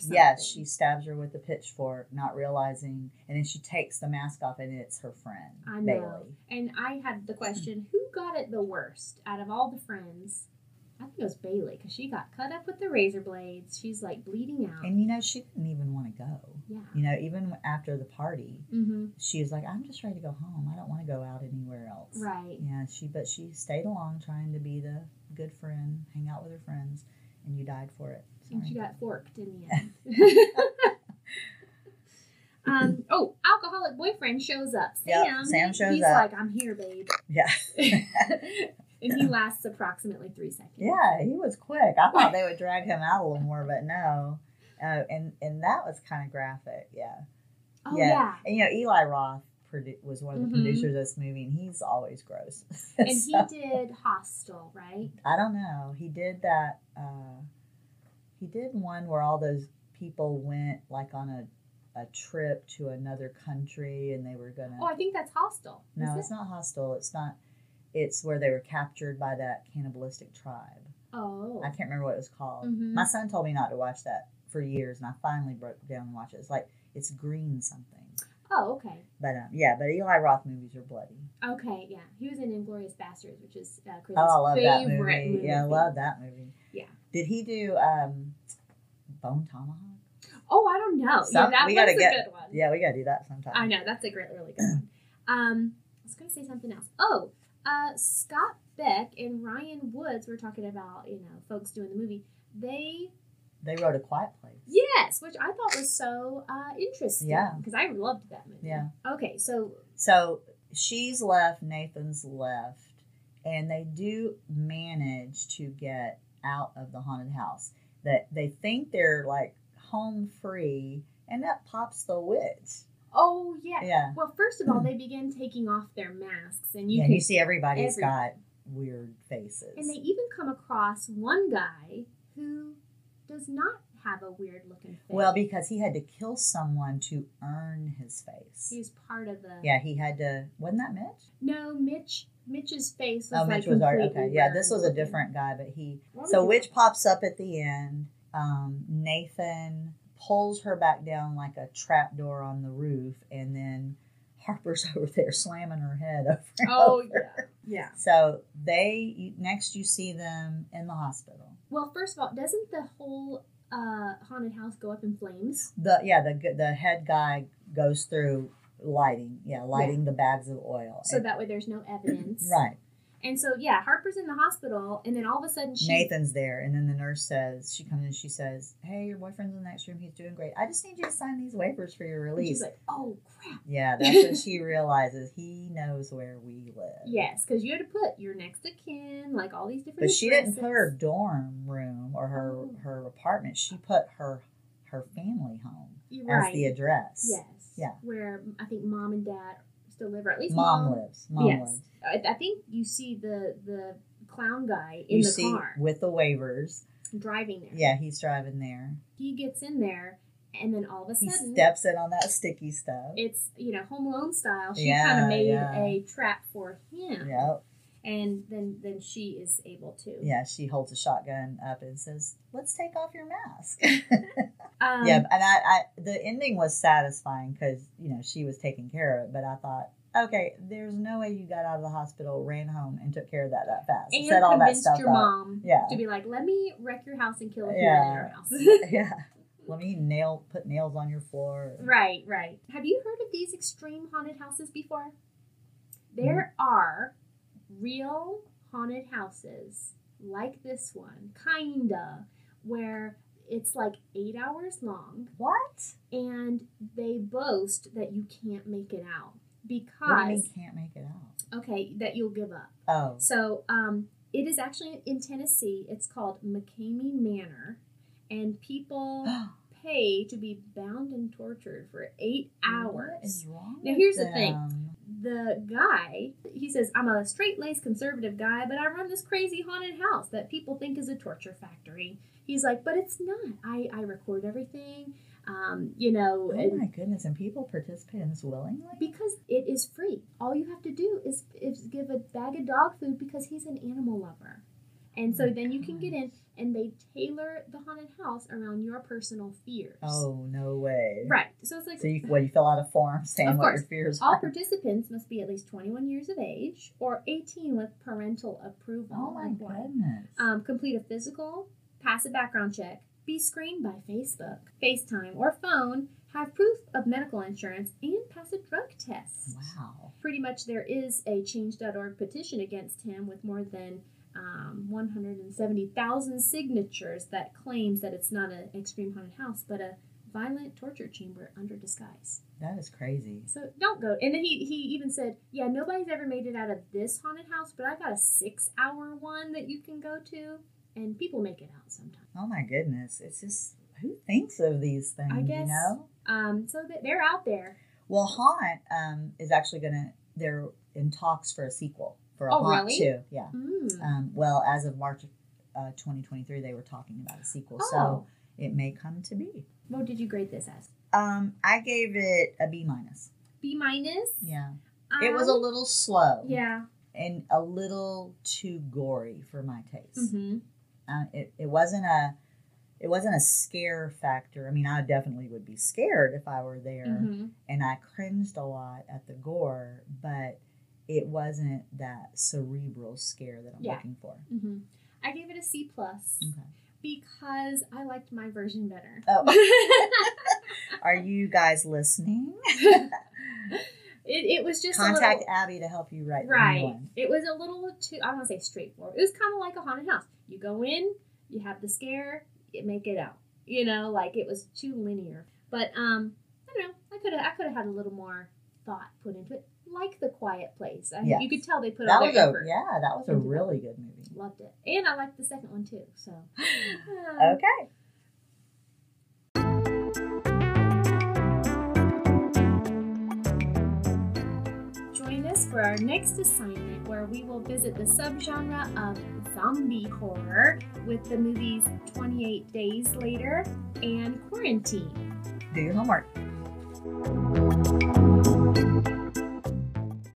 Yes, she stabs her with a pitchfork, not realizing, and then she takes the mask off, and it's her friend, I know. Bailey. And I had the question, who got it the worst out of all the friends? I think it was Bailey, because she got cut up with the razor blades. She's, like, bleeding out. And, she didn't even want to go. Yeah. Even after the party, mm-hmm. she was like, I'm just ready to go home. I don't want to go out anywhere else. Right. Yeah, but she stayed along trying to be the good friend, hang out with her friends, and you died for it. And she got forked in the end. Alcoholic boyfriend shows up. Sam shows up. He's like, I'm here, babe. Yeah. And he lasts approximately 3 seconds. Yeah, he was quick. I thought they would drag him out a little more, but no. And that was kind of graphic, yeah. Oh, yeah. And, Eli Roth was one of the mm-hmm. producers of this movie, and he's always gross. And so, he did Hostel, right? I don't know. He did that... He did one where all those people went like on a trip to another country and they were going to... Oh, I think that's Hostel. No, it's not Hostel. It's not. It's where they were captured by that cannibalistic tribe. Oh. I can't remember what it was called. Mm-hmm. My son told me not to watch that for years, and I finally broke down and watched it. It's like, it's green something. Oh, okay. But but Eli Roth movies are bloody. Okay, yeah. He was in Inglourious Basterds, which is Chris's favorite movie. Yeah, I love that movie. Yeah. Did he do Bone Tomahawk? Oh, I don't know. That's a good one. Yeah, we got to do that sometime. I know. That's a really good one. I was going to say something else. Oh, Scott Beck and Ryan Woods were talking about, folks doing the movie. They wrote A Quiet Place. Yes, which I thought was so interesting. Yeah. Because I loved that movie. Yeah. Okay, so... So she's left, Nathan's left, and they do manage to get out of the haunted house. That they think they're like home free, and up pops the witch. Oh, yeah. Yeah. Well, first of all, they begin taking off their masks. And you see everybody's got weird faces. And they even come across one guy who does not have a weird-looking face. Well, because he had to kill someone to earn his face. He was part of the... Yeah, he had to... Wasn't that Mitch? No, Mitch's face was like completely... Oh, Mitch was... Okay, yeah, this was a different guy, but he... So Witch pops up at the end. Nathan pulls her back down like a trapdoor on the roof, and then Harper's over there slamming her head over and over. Yeah. So next you see them in the hospital. Well, first of all, doesn't the whole haunted house go up in flames? The head guy goes through lighting the bags of oil. So that way there's no evidence. Right. And so, yeah, Harper's in the hospital, and then all of a sudden Nathan's there, and then the nurse says, she comes in and she says, hey, your boyfriend's in the next room, he's doing great. I just need you to sign these waivers for your release. And she's like, oh, crap. Yeah, that's when she realizes he knows where we live. Yes, because you had to put your next of kin, like all these different... But she didn't put her dorm room or her apartment. She put her family home as the address. Yes. Yeah. Where I think mom and dad... live, or at least mom lives. Mom lives. I think you see the clown guy in the car with the waivers driving there. Yeah, he's driving there. He gets in there, and then all of a sudden he steps in on that sticky stuff. It's Home Alone style. She kind of made a trap for him. Yep. And then she is able to. Yeah, she holds a shotgun up and says, "Let's take off your mask." And the ending was satisfying because she was taking care of it. But I thought, okay, there's no way you got out of the hospital, ran home, and took care of that fast. And set all that stuff your mom to be like, "Let me wreck your house and kill a human in your house." Yeah. Let me put nails on your floor. Right, right. Have you heard of these extreme haunted houses before? There are real haunted houses like this one, kinda, where it's like 8 hours long. What? And they boast that you can't make it out because... What do you mean can't make it out? Okay, that you'll give up. Oh. So it is actually in Tennessee. It's called McCamey Manor, and people pay to be bound and tortured for 8 hours. What is wrong with them? Now, here's the thing. The guy, he says, I'm a straight-laced conservative guy, but I run this crazy haunted house that people think is a torture factory. He's like, but it's not. I record everything, Oh, my goodness. And people participate in this willingly? Because it is free. All you have to do is give a bag of dog food because he's an animal lover. And so you can get in, and they tailor the haunted house around your personal fears. Oh, no way. Right. So it's like... So you fill out a form saying what your fears are. All participants must be at least 21 years of age or 18 with parental approval. Oh, my goodness. Complete a physical, pass a background check, be screened by Facebook, FaceTime, or phone, have proof of medical insurance, and pass a drug test. Wow. Pretty much there is a Change.org petition against him with more than... 170,000 signatures that claims that it's not an extreme haunted house, but a violent torture chamber under disguise. That is crazy. So don't go. And then he even said, yeah, nobody's ever made it out of this haunted house, but I got a 6-hour one that you can go to, and people make it out sometimes. Oh, my goodness. It's just, who thinks of these things, I guess, so that they're out there. Well, Haunt is actually they're in talks for a sequel. Haunt, really? Too. Yeah. Mm. Well, as of March 2023, they were talking about a sequel, so it may come to be. What did you grade this as? I gave it a B-. B-? Yeah. It was a little slow. Yeah. And a little too gory for my taste. Mm-hmm. It wasn't a scare factor. I mean, I definitely would be scared if I were there, mm-hmm. and I cringed a lot at the gore, but... It wasn't that cerebral scare that I'm looking for. Mm-hmm. I gave it a C+. Okay. Because I liked my version better. Oh. Are you guys listening? It was just Contact Abby to help you write. Right. It was a little too, I don't want to say straightforward. It was kind of like a haunted house. You go in, you have the scare, you make it out. Like it was too linear. But I don't know. I could have had a little more thought put into it. Like The Quiet Place. You could tell they put all their effort. Yeah, that was a really good movie. Loved it. And I liked the second one, too. So. Okay. for our next assignment, where we will visit the subgenre of zombie horror with the movies 28 Days Later and Quarantine. Do your homework.